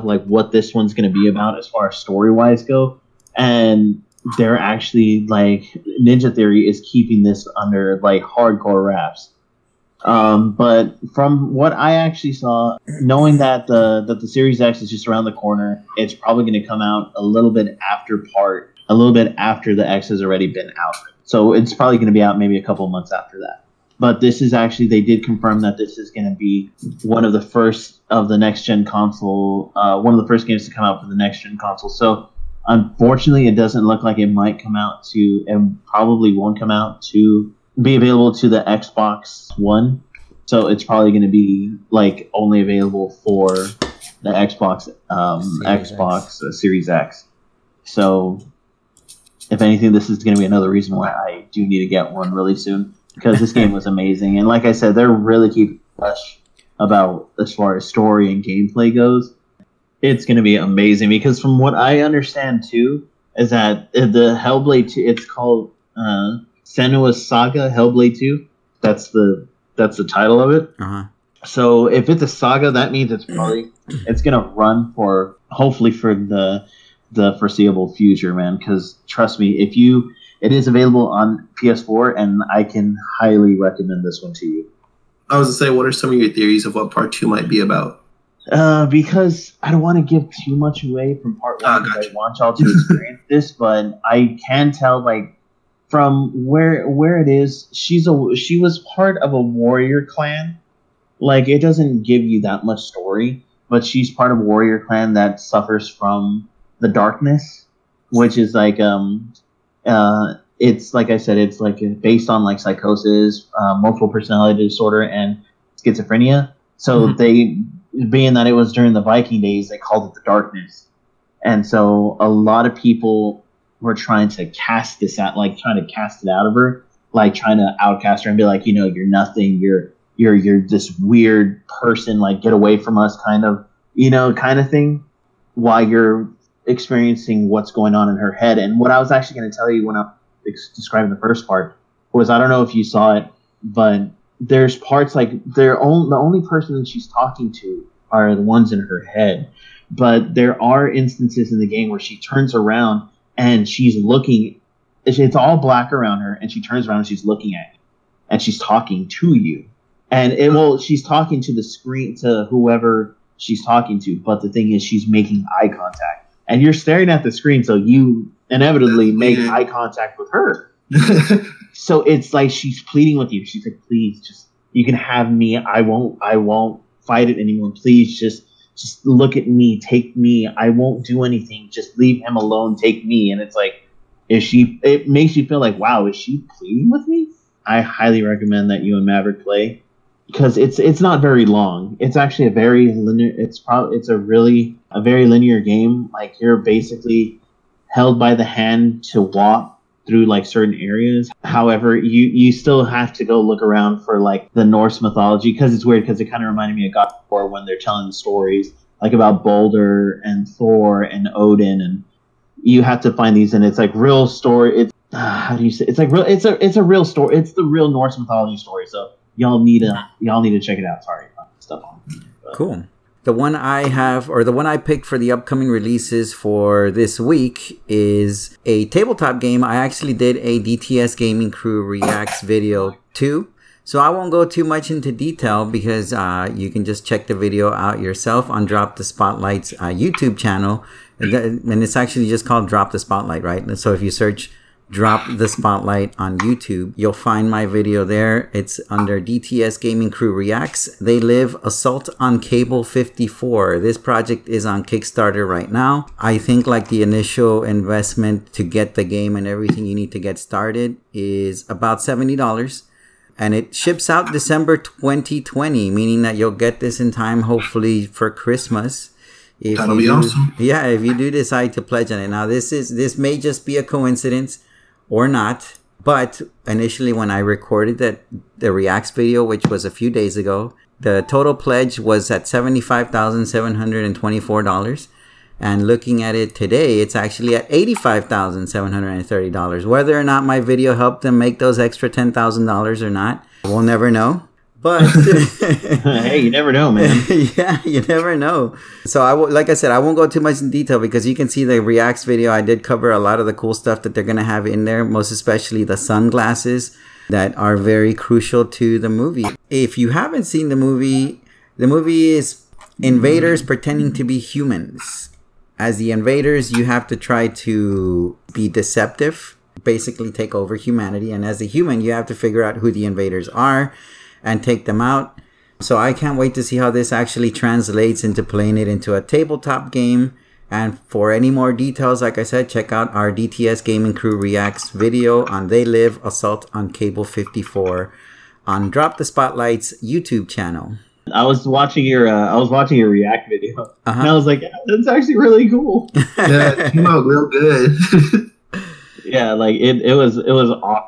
like what this one's going to be about as far as story-wise go. And they're actually, like, Ninja Theory is keeping this under, like, hardcore wraps. But from what I actually saw, knowing that the Series X is just around the corner, it's probably going to come out a little bit after the X has already been out. So it's probably going to be out maybe a couple months after that. But this is actually, they did confirm that this is going to be one of the first of the next-gen console, one of the first games to come out for the next-gen console. So, unfortunately, it doesn't look like it might come out to, and probably won't come out to, be available to the Xbox One. So it's probably going to be, like, only available for the Xbox Series X. So, if anything, this is going to be another reason why I do need to get one really soon. Because this game was amazing, and like I said, they're really keeping fresh about as far as story and gameplay goes. It's going to be amazing because from what I understand too is that the Hellblade 2, it's called Senua's Saga Hellblade 2. That's the title of it. Uh-huh. So if it's a saga, that means it's probably it's going to run for hopefully for the foreseeable future, man. Because trust me, if you it is available on PS4, and I can highly recommend this one to you. I was going to say, what are some of your theories of what Part 2 might be about? Because I don't want to give too much away from Part 1 because I want y'all to experience this, but I can tell, like, from where it is, she was part of a warrior clan. Like, it doesn't give you that much story, but she's part of a warrior clan that suffers from the darkness, which is like... it's like I said, it's like based on like psychosis, multiple personality disorder, and schizophrenia. So they, being that it was during the Viking days, they called it the darkness. And so a lot of people were trying to cast this out, like trying to cast it out of her, like trying to outcast her and be like, you know, you're nothing, you're this weird person, like get away from us, kind of thing, while you're experiencing what's going on in her head. And what I was actually going to tell you when I was describing the first part was, I don't know if you saw it, but there's parts like the only person that she's talking to are the ones in her head. But there are instances in the game where she turns around and she's looking, it's all black around her, and she turns around and she's looking at you and she's talking to you. And she's talking to the screen, to whoever she's talking to. But the thing is, she's making eye contact. And you're staring at the screen, so you inevitably make eye contact with her. So it's like she's pleading with you. She's like, please, just, you can have me. I won't fight it anymore. Please, just look at me. Take me. I won't do anything. Just leave him alone. Take me. And it's like, it makes you feel like, wow, is she pleading with me? I highly recommend that you and Maverick play, because it's not very long. It's actually a very linear. It's a very linear game. Like, you're basically held by the hand to walk through like certain areas. However, you still have to go look around for like the Norse mythology, because it's weird, because it kind of reminded me of God of War when they're telling the stories like about Baldur and Thor and Odin, and you have to find these, and it's like real story. It's how do you say? It's like real. It's a real story. It's the real Norse mythology story. So. Y'all need to check it out. Sorry, stuff on. But. Cool. The one I picked for the upcoming releases for this week is a tabletop game. I actually did a DTS Gaming Crew Reacts video too, so I won't go too much into detail because you can just check the video out yourself on Drop the Spotlight's YouTube channel, and it's actually just called Drop the Spotlight, right? So if you search Drop the Spotlight on YouTube, you'll find my video there. It's under DTS Gaming Crew Reacts. They Live, Assault on Cable 54. This project is on Kickstarter right now. I think like the initial investment to get the game and everything you need to get started is about $70. And it ships out December 2020, meaning that you'll get this in time, hopefully for Christmas. That'll be awesome. Yeah, if you do decide to pledge on it. Now, this may just be a coincidence. Or not, but initially when I recorded the Reacts video, which was a few days ago, the total pledge was at $75,724, and looking at it today, it's actually at $85,730. Whether or not my video helped them make those extra $10,000 or not, we'll never know. But hey, you never know, man. Yeah, you never know. So like I said, I won't go too much in detail because you can see the Reacts video. I did cover a lot of the cool stuff that they're going to have in there, most especially the sunglasses that are very crucial to the movie. If you haven't seen the movie is invaders pretending to be humans. As the invaders, you have to try to be deceptive basically take over humanity. And as a human, you have to figure out who the invaders are and take them out. So I can't wait to see how this actually translates into playing it into a tabletop game. And for any more details, like I said, check out our DTS Gaming Crew Reacts video on They Live, Assault on Cable 54 on Drop the Spotlight's YouTube channel. I was watching your react video, and I was like, that's actually really cool. Yeah, it came out real good. Yeah, like it was awesome.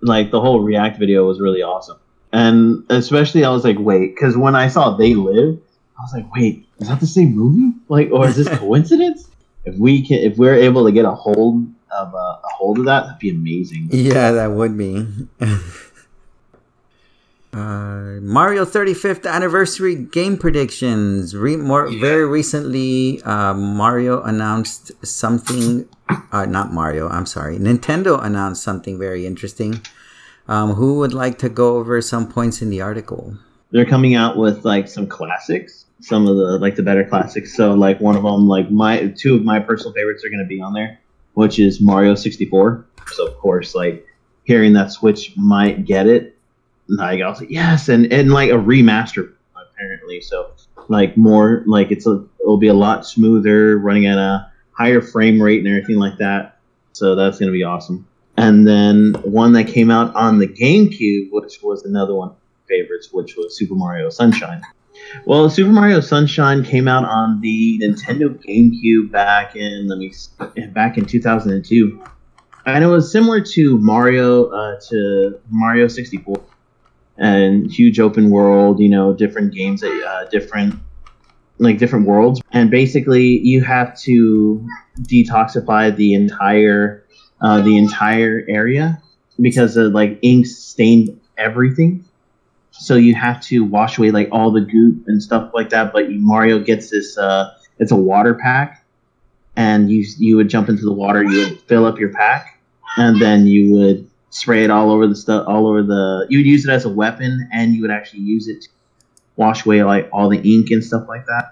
Like the whole react video was really awesome, and especially I was like, wait, because when I saw They Live, I was like, wait, is that the same movie? Like, or is this coincidence? If we're able to get a hold of that, that'd be amazing. Yeah, that would be. Mario 35th anniversary game predictions. Very recently, Mario announced something. Not Mario. I'm sorry. Nintendo announced something very interesting. Who would like to go over some points in the article? They're coming out with like some classics, some of the like the better classics. So like one of them, like two of my personal favorites are going to be on there, which is Mario 64. So of course, like hearing that Switch might get it. Like I was like, yes, and like a remaster apparently, so like more like it'll be a lot smoother, running at a higher frame rate and everything like that. So that's gonna be awesome. And then one that came out on the GameCube, which was another one of my favorites, which was Super Mario Sunshine. Well, Super Mario Sunshine came out on the Nintendo GameCube back in 2002, and it was similar to Mario 64. And huge open world, you know, different games, different worlds. And basically, you have to detoxify the entire area because of, like, ink stained everything. So you have to wash away, like, all the goop and stuff like that. But Mario gets this, it's a water pack. And you would jump into the water, you would fill up your pack, and then you would spray it you would use it as a weapon, and you would actually use it to wash away like all the ink and stuff like that,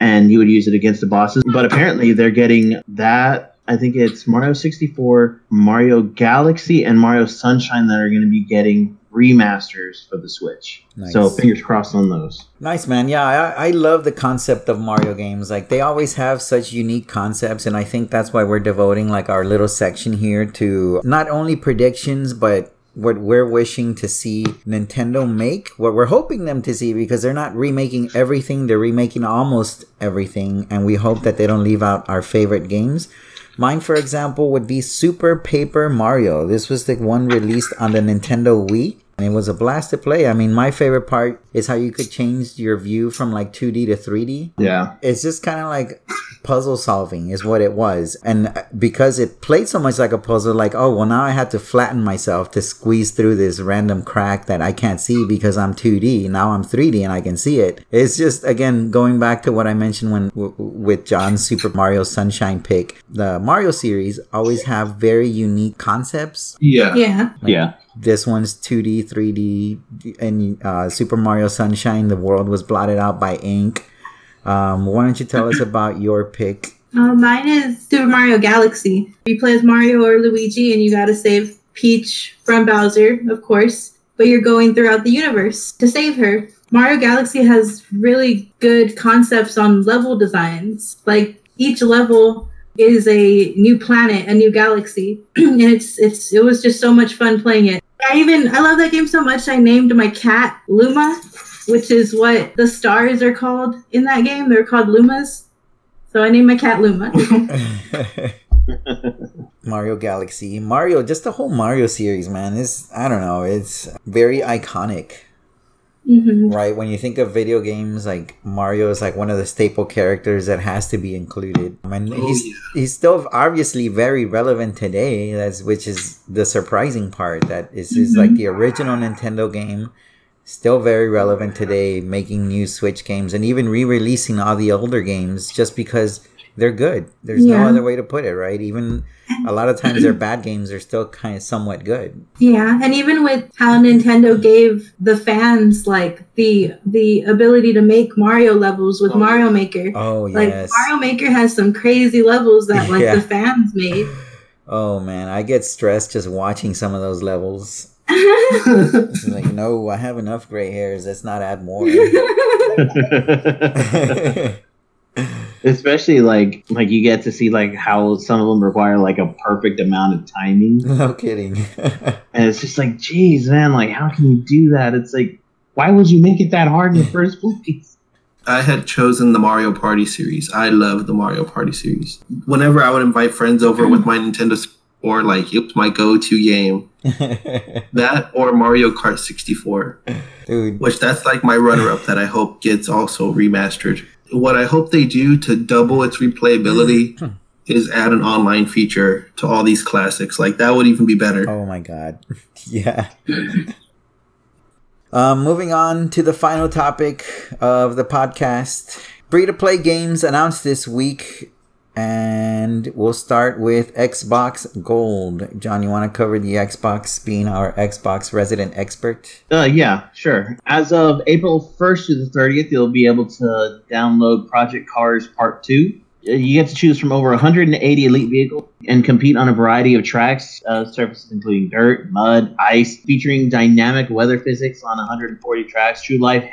and you would use it against the bosses. But apparently they're getting that, I think it's Mario 64, Mario Galaxy, and Mario Sunshine that are going to be getting remasters for the Switch. Nice. So fingers crossed on those. Nice, man. Yeah, I love the concept of Mario games. Like they always have such unique concepts, and I think that's why we're devoting like our little section here to not only predictions, but what we're wishing to see Nintendo make, what we're hoping them to see, because they're not remaking everything, they're remaking almost everything, and we hope that they don't leave out our favorite games. Mine, for example, would be Super Paper Mario. This was the one released on the Nintendo Wii. And it was a blast to play. I mean, my favorite part is how you could change your view from like 2D to 3D. Yeah. It's just kind of like puzzle solving is what it was. And because it played so much like a puzzle, like, oh, well, now I had to flatten myself to squeeze through this random crack that I can't see because I'm 2D. Now I'm 3D and I can see it. It's just, again, going back to what I mentioned with John's Super Mario Sunshine pick. The Mario series always have very unique concepts. Yeah. Yeah. Like, yeah. This one's 2D, 3D, and Super Mario Sunshine, the world was blotted out by ink. Why don't you tell us about your pick? Mine is Super Mario Galaxy. You play as Mario or Luigi, and you got to save Peach from Bowser, of course, but you're going throughout the universe to save her. Mario Galaxy has really good concepts on level designs. Like, each level is a new planet, a new galaxy, and it was just so much fun playing it. I love that game so much, I named my cat Luma, which is what the stars are called in that game. They're called Lumas. So I named my cat Luma. Mario Galaxy. Mario, just the whole Mario series, man. I don't know. It's very iconic. Mm-hmm. Right? When you think of video games, like Mario is like one of the staple characters that has to be included. And he's still obviously very relevant today, which is the surprising part. That is like the original Nintendo game, still very relevant today, making new Switch games and even re-releasing all the older games just because they're good. There's no other way to put it, right? Even a lot of times their bad games are still kind of somewhat good. Yeah, and even with how Nintendo gave the fans like the ability to make Mario levels with Mario Maker. Oh, yes. Like Mario Maker has some crazy levels that the fans made. Oh man, I get stressed just watching some of those levels. It's like, no, I have enough gray hairs. Let's not add more. Especially like you get to see like how some of them require like a perfect amount of timing. No kidding. And it's just like, geez, man, like how can you do that? It's like, why would you make it that hard in the first place? I had chosen the Mario Party series. I love the Mario Party series. Whenever I would invite friends over with my Nintendo or like it was my go-to game. That or Mario Kart 64. Dude. Which that's like my runner-up that I hope gets also remastered. What I hope they do to double its replayability is add an online feature to all these classics. Like that would even be better. Oh my god. Yeah. Moving on to the final topic of the podcast. Free-to-play games announced this week. And we'll start with Xbox Gold. John, you want to cover the Xbox, being our Xbox resident expert? Yeah, sure. As of April 1st through the 30th, you'll be able to download Project Cars Part 2. You get to choose from over 180 elite vehicles and compete on a variety of tracks, surfaces including dirt, mud, ice, featuring dynamic weather physics on 140 tracks, true-to-life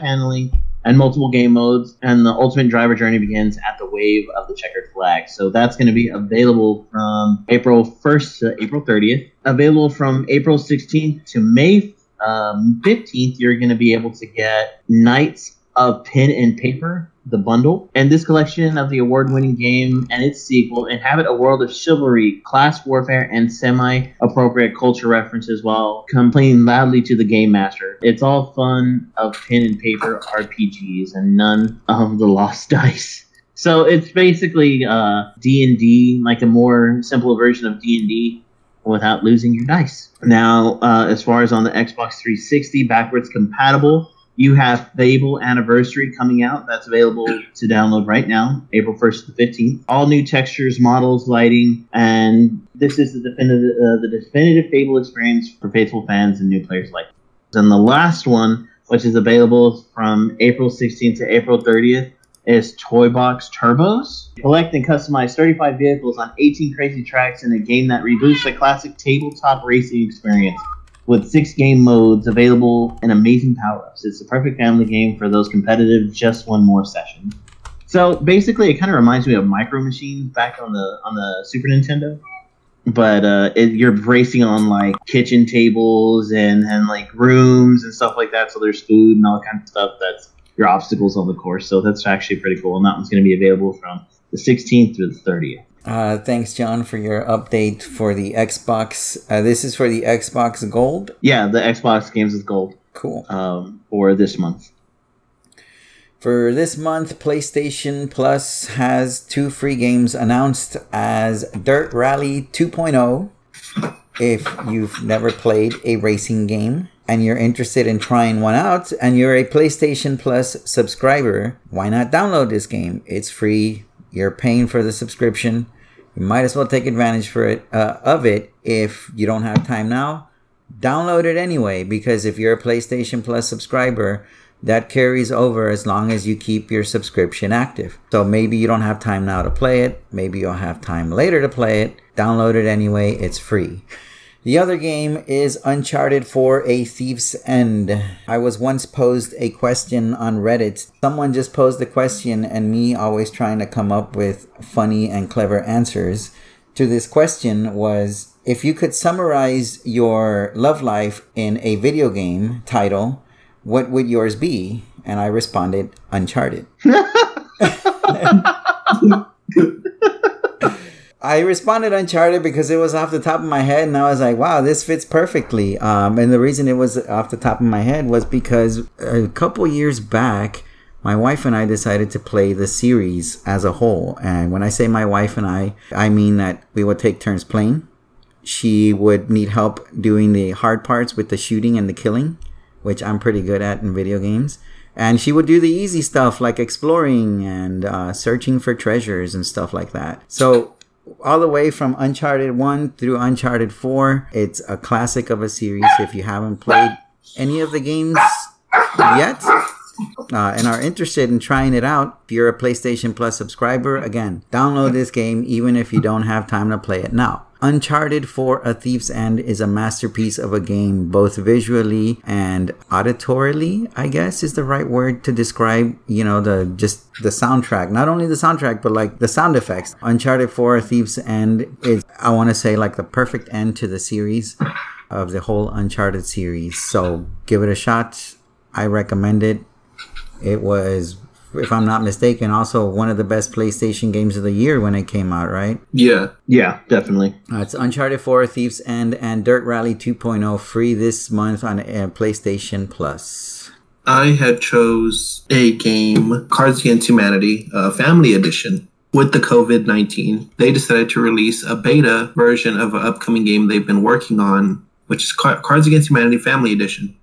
handling, and multiple game modes, and the ultimate driver journey begins at the wave of the checkered flag. So that's going to be available from April 1st to April 30th. Available from April 16th to May 15th, you're going to be able to get Knights of Pen and Paper, the bundle, and this collection of the award-winning game and its sequel inhabit a world of chivalry, class warfare, and semi-appropriate culture references while complaining loudly to the game master. It's all fun of pen and paper RPGs and none of the lost dice. So it's basically D&D, like a more simple version of D&D without losing your dice. Now, as far as on the Xbox 360, backwards compatible, you have Fable Anniversary coming out. That's available to download right now, April 1st to the 15th. All new textures, models, lighting, and this is the definitive Fable experience for faithful fans and new players alike. And the last one, which is available from April 16th to April 30th, is Toy Box Turbos. Collect and customize 35 vehicles on 18 crazy tracks in a game that reboots the classic tabletop racing experience, with 6 game modes available and amazing power-ups. It's the perfect family game for those competitive just one more session. So basically, it kind of reminds me of Micro Machines back on the Super Nintendo. But you're racing on like kitchen tables and like rooms and stuff like that. So there's food and all kinds of stuff that's your obstacles on the course. So that's actually pretty cool. And that one's going to be available from the 16th through the 30th. Thanks, John, for your update for the Xbox. This is for the Xbox Gold? Yeah, the Xbox Games with Gold. Cool. For this month. For this month, PlayStation Plus has 2 free games announced as Dirt Rally 2.0. If you've never played a racing game and you're interested in trying one out and you're a PlayStation Plus subscriber, why not download this game? It's free. You're paying for the subscription. You might as well take advantage of it if you don't have time now. Download it anyway, because if you're a PlayStation Plus subscriber, that carries over as long as you keep your subscription active. So maybe you don't have time now to play it. Maybe you'll have time later to play it. Download it anyway. It's free. The other game is Uncharted 4: A Thief's End. I was once posed a question on Reddit. Someone just posed the question and me always trying to come up with funny and clever answers to this question was, if you could summarize your love life in a video game title, what would yours be? And I responded, Uncharted. I responded Uncharted because it was off the top of my head and I was like, wow, this fits perfectly. And the reason it was off the top of my head was because a couple years back, my wife and I decided to play the series as a whole. And when I say my wife and I mean that we would take turns playing. She would need help doing the hard parts with the shooting and the killing, which I'm pretty good at in video games. And she would do the easy stuff like exploring and searching for treasures and stuff like that. So all the way from Uncharted 1 through Uncharted 4, it's a classic of a series. If you haven't played any of the games yet, and are interested in trying it out, if you're a PlayStation Plus subscriber, again, download this game even if you don't have time to play it now. Uncharted 4 A Thief's End is a masterpiece of a game, both visually and auditorily, I guess is the right word to describe, you know, the soundtrack. Not only the soundtrack, but like the sound effects. Uncharted 4 A Thief's End is, I want to say, like the perfect end to the series, of the whole Uncharted series. So give it a shot. I recommend it. It was, if I'm not mistaken, also one of the best PlayStation games of the year when it came out, right? Yeah. Yeah, definitely. It's Uncharted 4, Thief's End, and Dirt Rally 2.0 free this month on PlayStation Plus. I had chose a game, Cards Against Humanity, Family Edition. With the COVID-19, they decided to release a beta version of an upcoming game they've been working on, which is Cards Against Humanity Family Edition.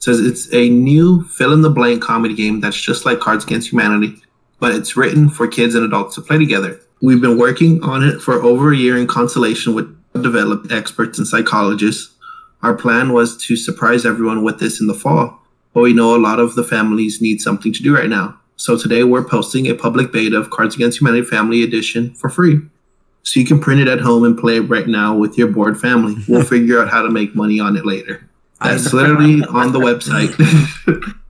So it's a new fill-in-the-blank comedy game that's just like Cards Against Humanity, but it's written for kids and adults to play together. We've been working on it for over a year in consultation with development experts and psychologists. Our plan was to surprise everyone with this in the fall, but we know a lot of the families need something to do right now. So today we're posting a public beta of Cards Against Humanity Family Edition for free. So you can print it at home and play it right now with your bored family. We'll figure out how to make money on it later. That's literally on the website.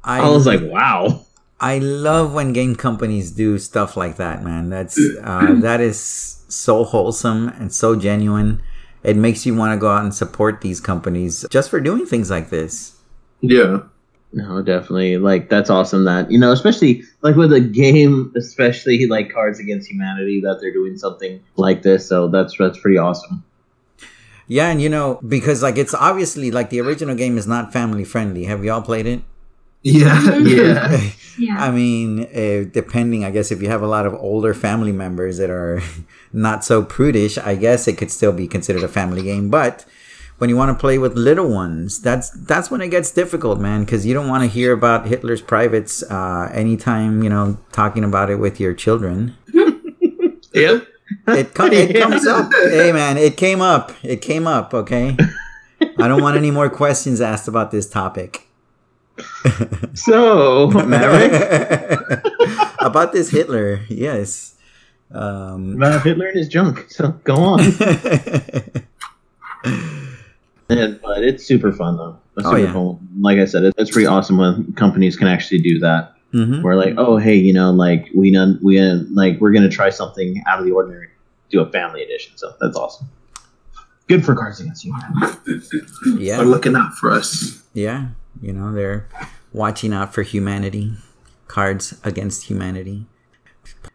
I was like, wow. I love when game companies do stuff like that, man. That is so wholesome and so genuine. It makes you want to go out and support these companies just for doing things like this. Yeah. No, definitely. Like, that's awesome that, you know, especially like with a game, especially like Cards Against Humanity, that they're doing something like this. So that's pretty awesome. Yeah, and you know, because like it's obviously like the original game is not family friendly. Have y'all played it? Yeah. Yeah. Yeah. I mean, depending, I guess if you have a lot of older family members that are not so prudish, I guess it could still be considered a family game. But when you want to play with little ones, that's when it gets difficult, man, because you don't want to hear about Hitler's privates anytime, you know, talking about it with your children. Yeah. It comes up. Hey, man, it came up. It came up, okay? I don't want any more questions asked about this topic. So, Maverick? About this Hitler, yes. About Hitler and his junk, so go on. Yeah, but it's super fun though. It's super cool. Like I said, it's pretty awesome when companies can actually do that. Mm-hmm. We're like, oh hey, you know, like we're gonna try something out of the ordinary, do a family edition. So that's awesome. Good for Cards Against Humanity. Yeah, they're looking out for us. Yeah, you know, they're watching out for humanity. Cards Against Humanity.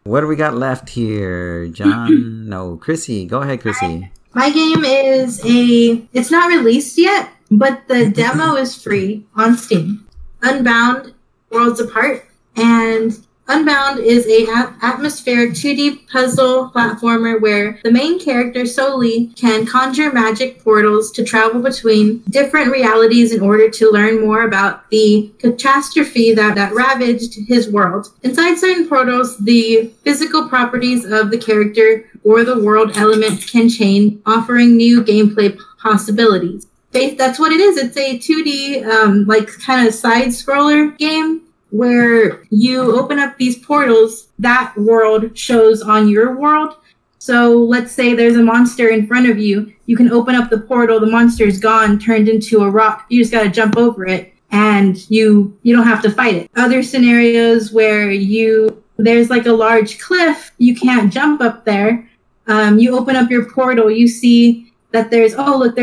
What do we got left here, John? No, Chrissy. Go ahead, Chrissy. My game is it's not released yet, but the demo is free on Steam. Unbound Worlds Apart. And Unbound is an atmospheric 2D puzzle platformer where the main character solely can conjure magic portals to travel between different realities in order to learn more about the catastrophe that ravaged his world. Inside certain portals, the physical properties of the character or the world elements can change, offering new gameplay possibilities. That's what it is. It's a 2D, like kind of side-scroller game where you open up these portals, that world shows on your world. So let's say there's a monster in front of you. You can open up the portal. The monster is gone, turned into a rock. You just got to jump over it, and you don't have to fight it. Other scenarios where there's like a large cliff. You can't jump up there. You open up your portal, you see that there's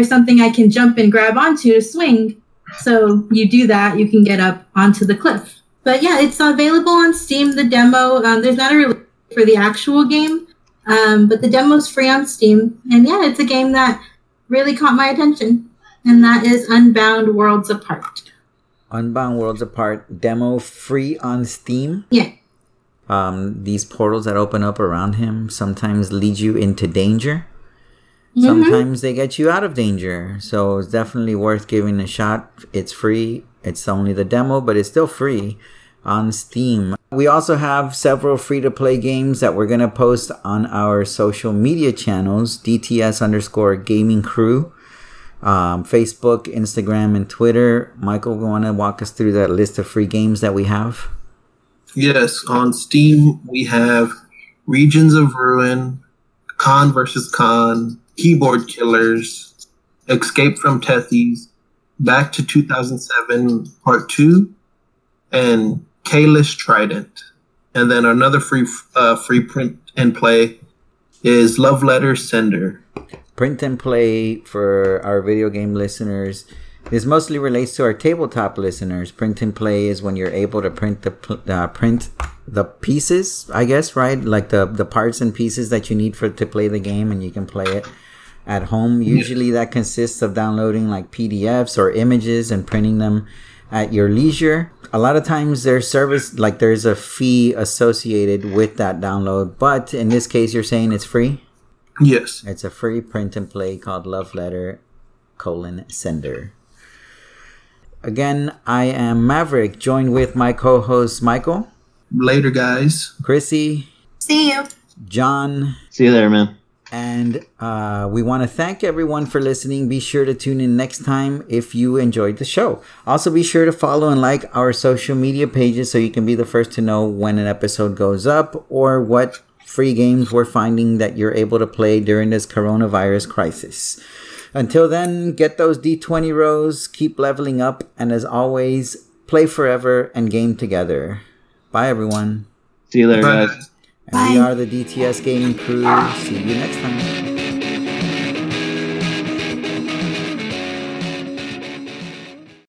something I can jump and grab onto to swing. So you do that, you can get up onto the cliff. But yeah, it's available on Steam, the demo. There's not a release for the actual game, but the demo's free on Steam. And yeah, it's a game that really caught my attention, and that is Unbound Worlds Apart. Unbound Worlds Apart, demo free on Steam? Yeah. These portals that open up around him sometimes lead you into danger. Mm-hmm. Sometimes they get you out of danger. So it's definitely worth giving a shot. It's free. It's only the demo, but it's still free on Steam. We also have several free-to-play games that we're going to post on our social media channels, DTS_Gaming Crew, Facebook, Instagram, and Twitter. Michael, you want to walk us through that list of free games that we have? Yes, on Steam we have Regions of Ruin, Con vs. Con, Keyboard Killers, Escape from Tethys, Back to 2007 Part 2, and Kalish Trident. And then another free print and play is Love Letter Sender. Print and play, for our video game listeners, this mostly relates to our tabletop listeners. Print and play is when you're able to print the pieces, I guess, right? Like the parts and pieces that you need to play the game, and you can play it at home. Usually that consists of downloading like PDFs or images and printing them at your leisure. A lot of times there's service, like there's a fee associated with that download, but in this case you're saying it's free? Yes. It's a free print and play called Love Letter Sender. Again, I am Maverick, joined with my co-hosts Michael. Later, guys. Chrissy. See you. John. See you there, man. And we want to thank everyone for listening. Be sure to tune in next time if you enjoyed the show. Also, be sure to follow and like our social media pages so you can be the first to know when an episode goes up or what free games we're finding that you're able to play during this coronavirus crisis. Until then, get those D20 rolls, keep leveling up, and as always, play forever and game together. Bye, everyone. See you later, guys. And we are the DTS Gaming Crew. See you next time.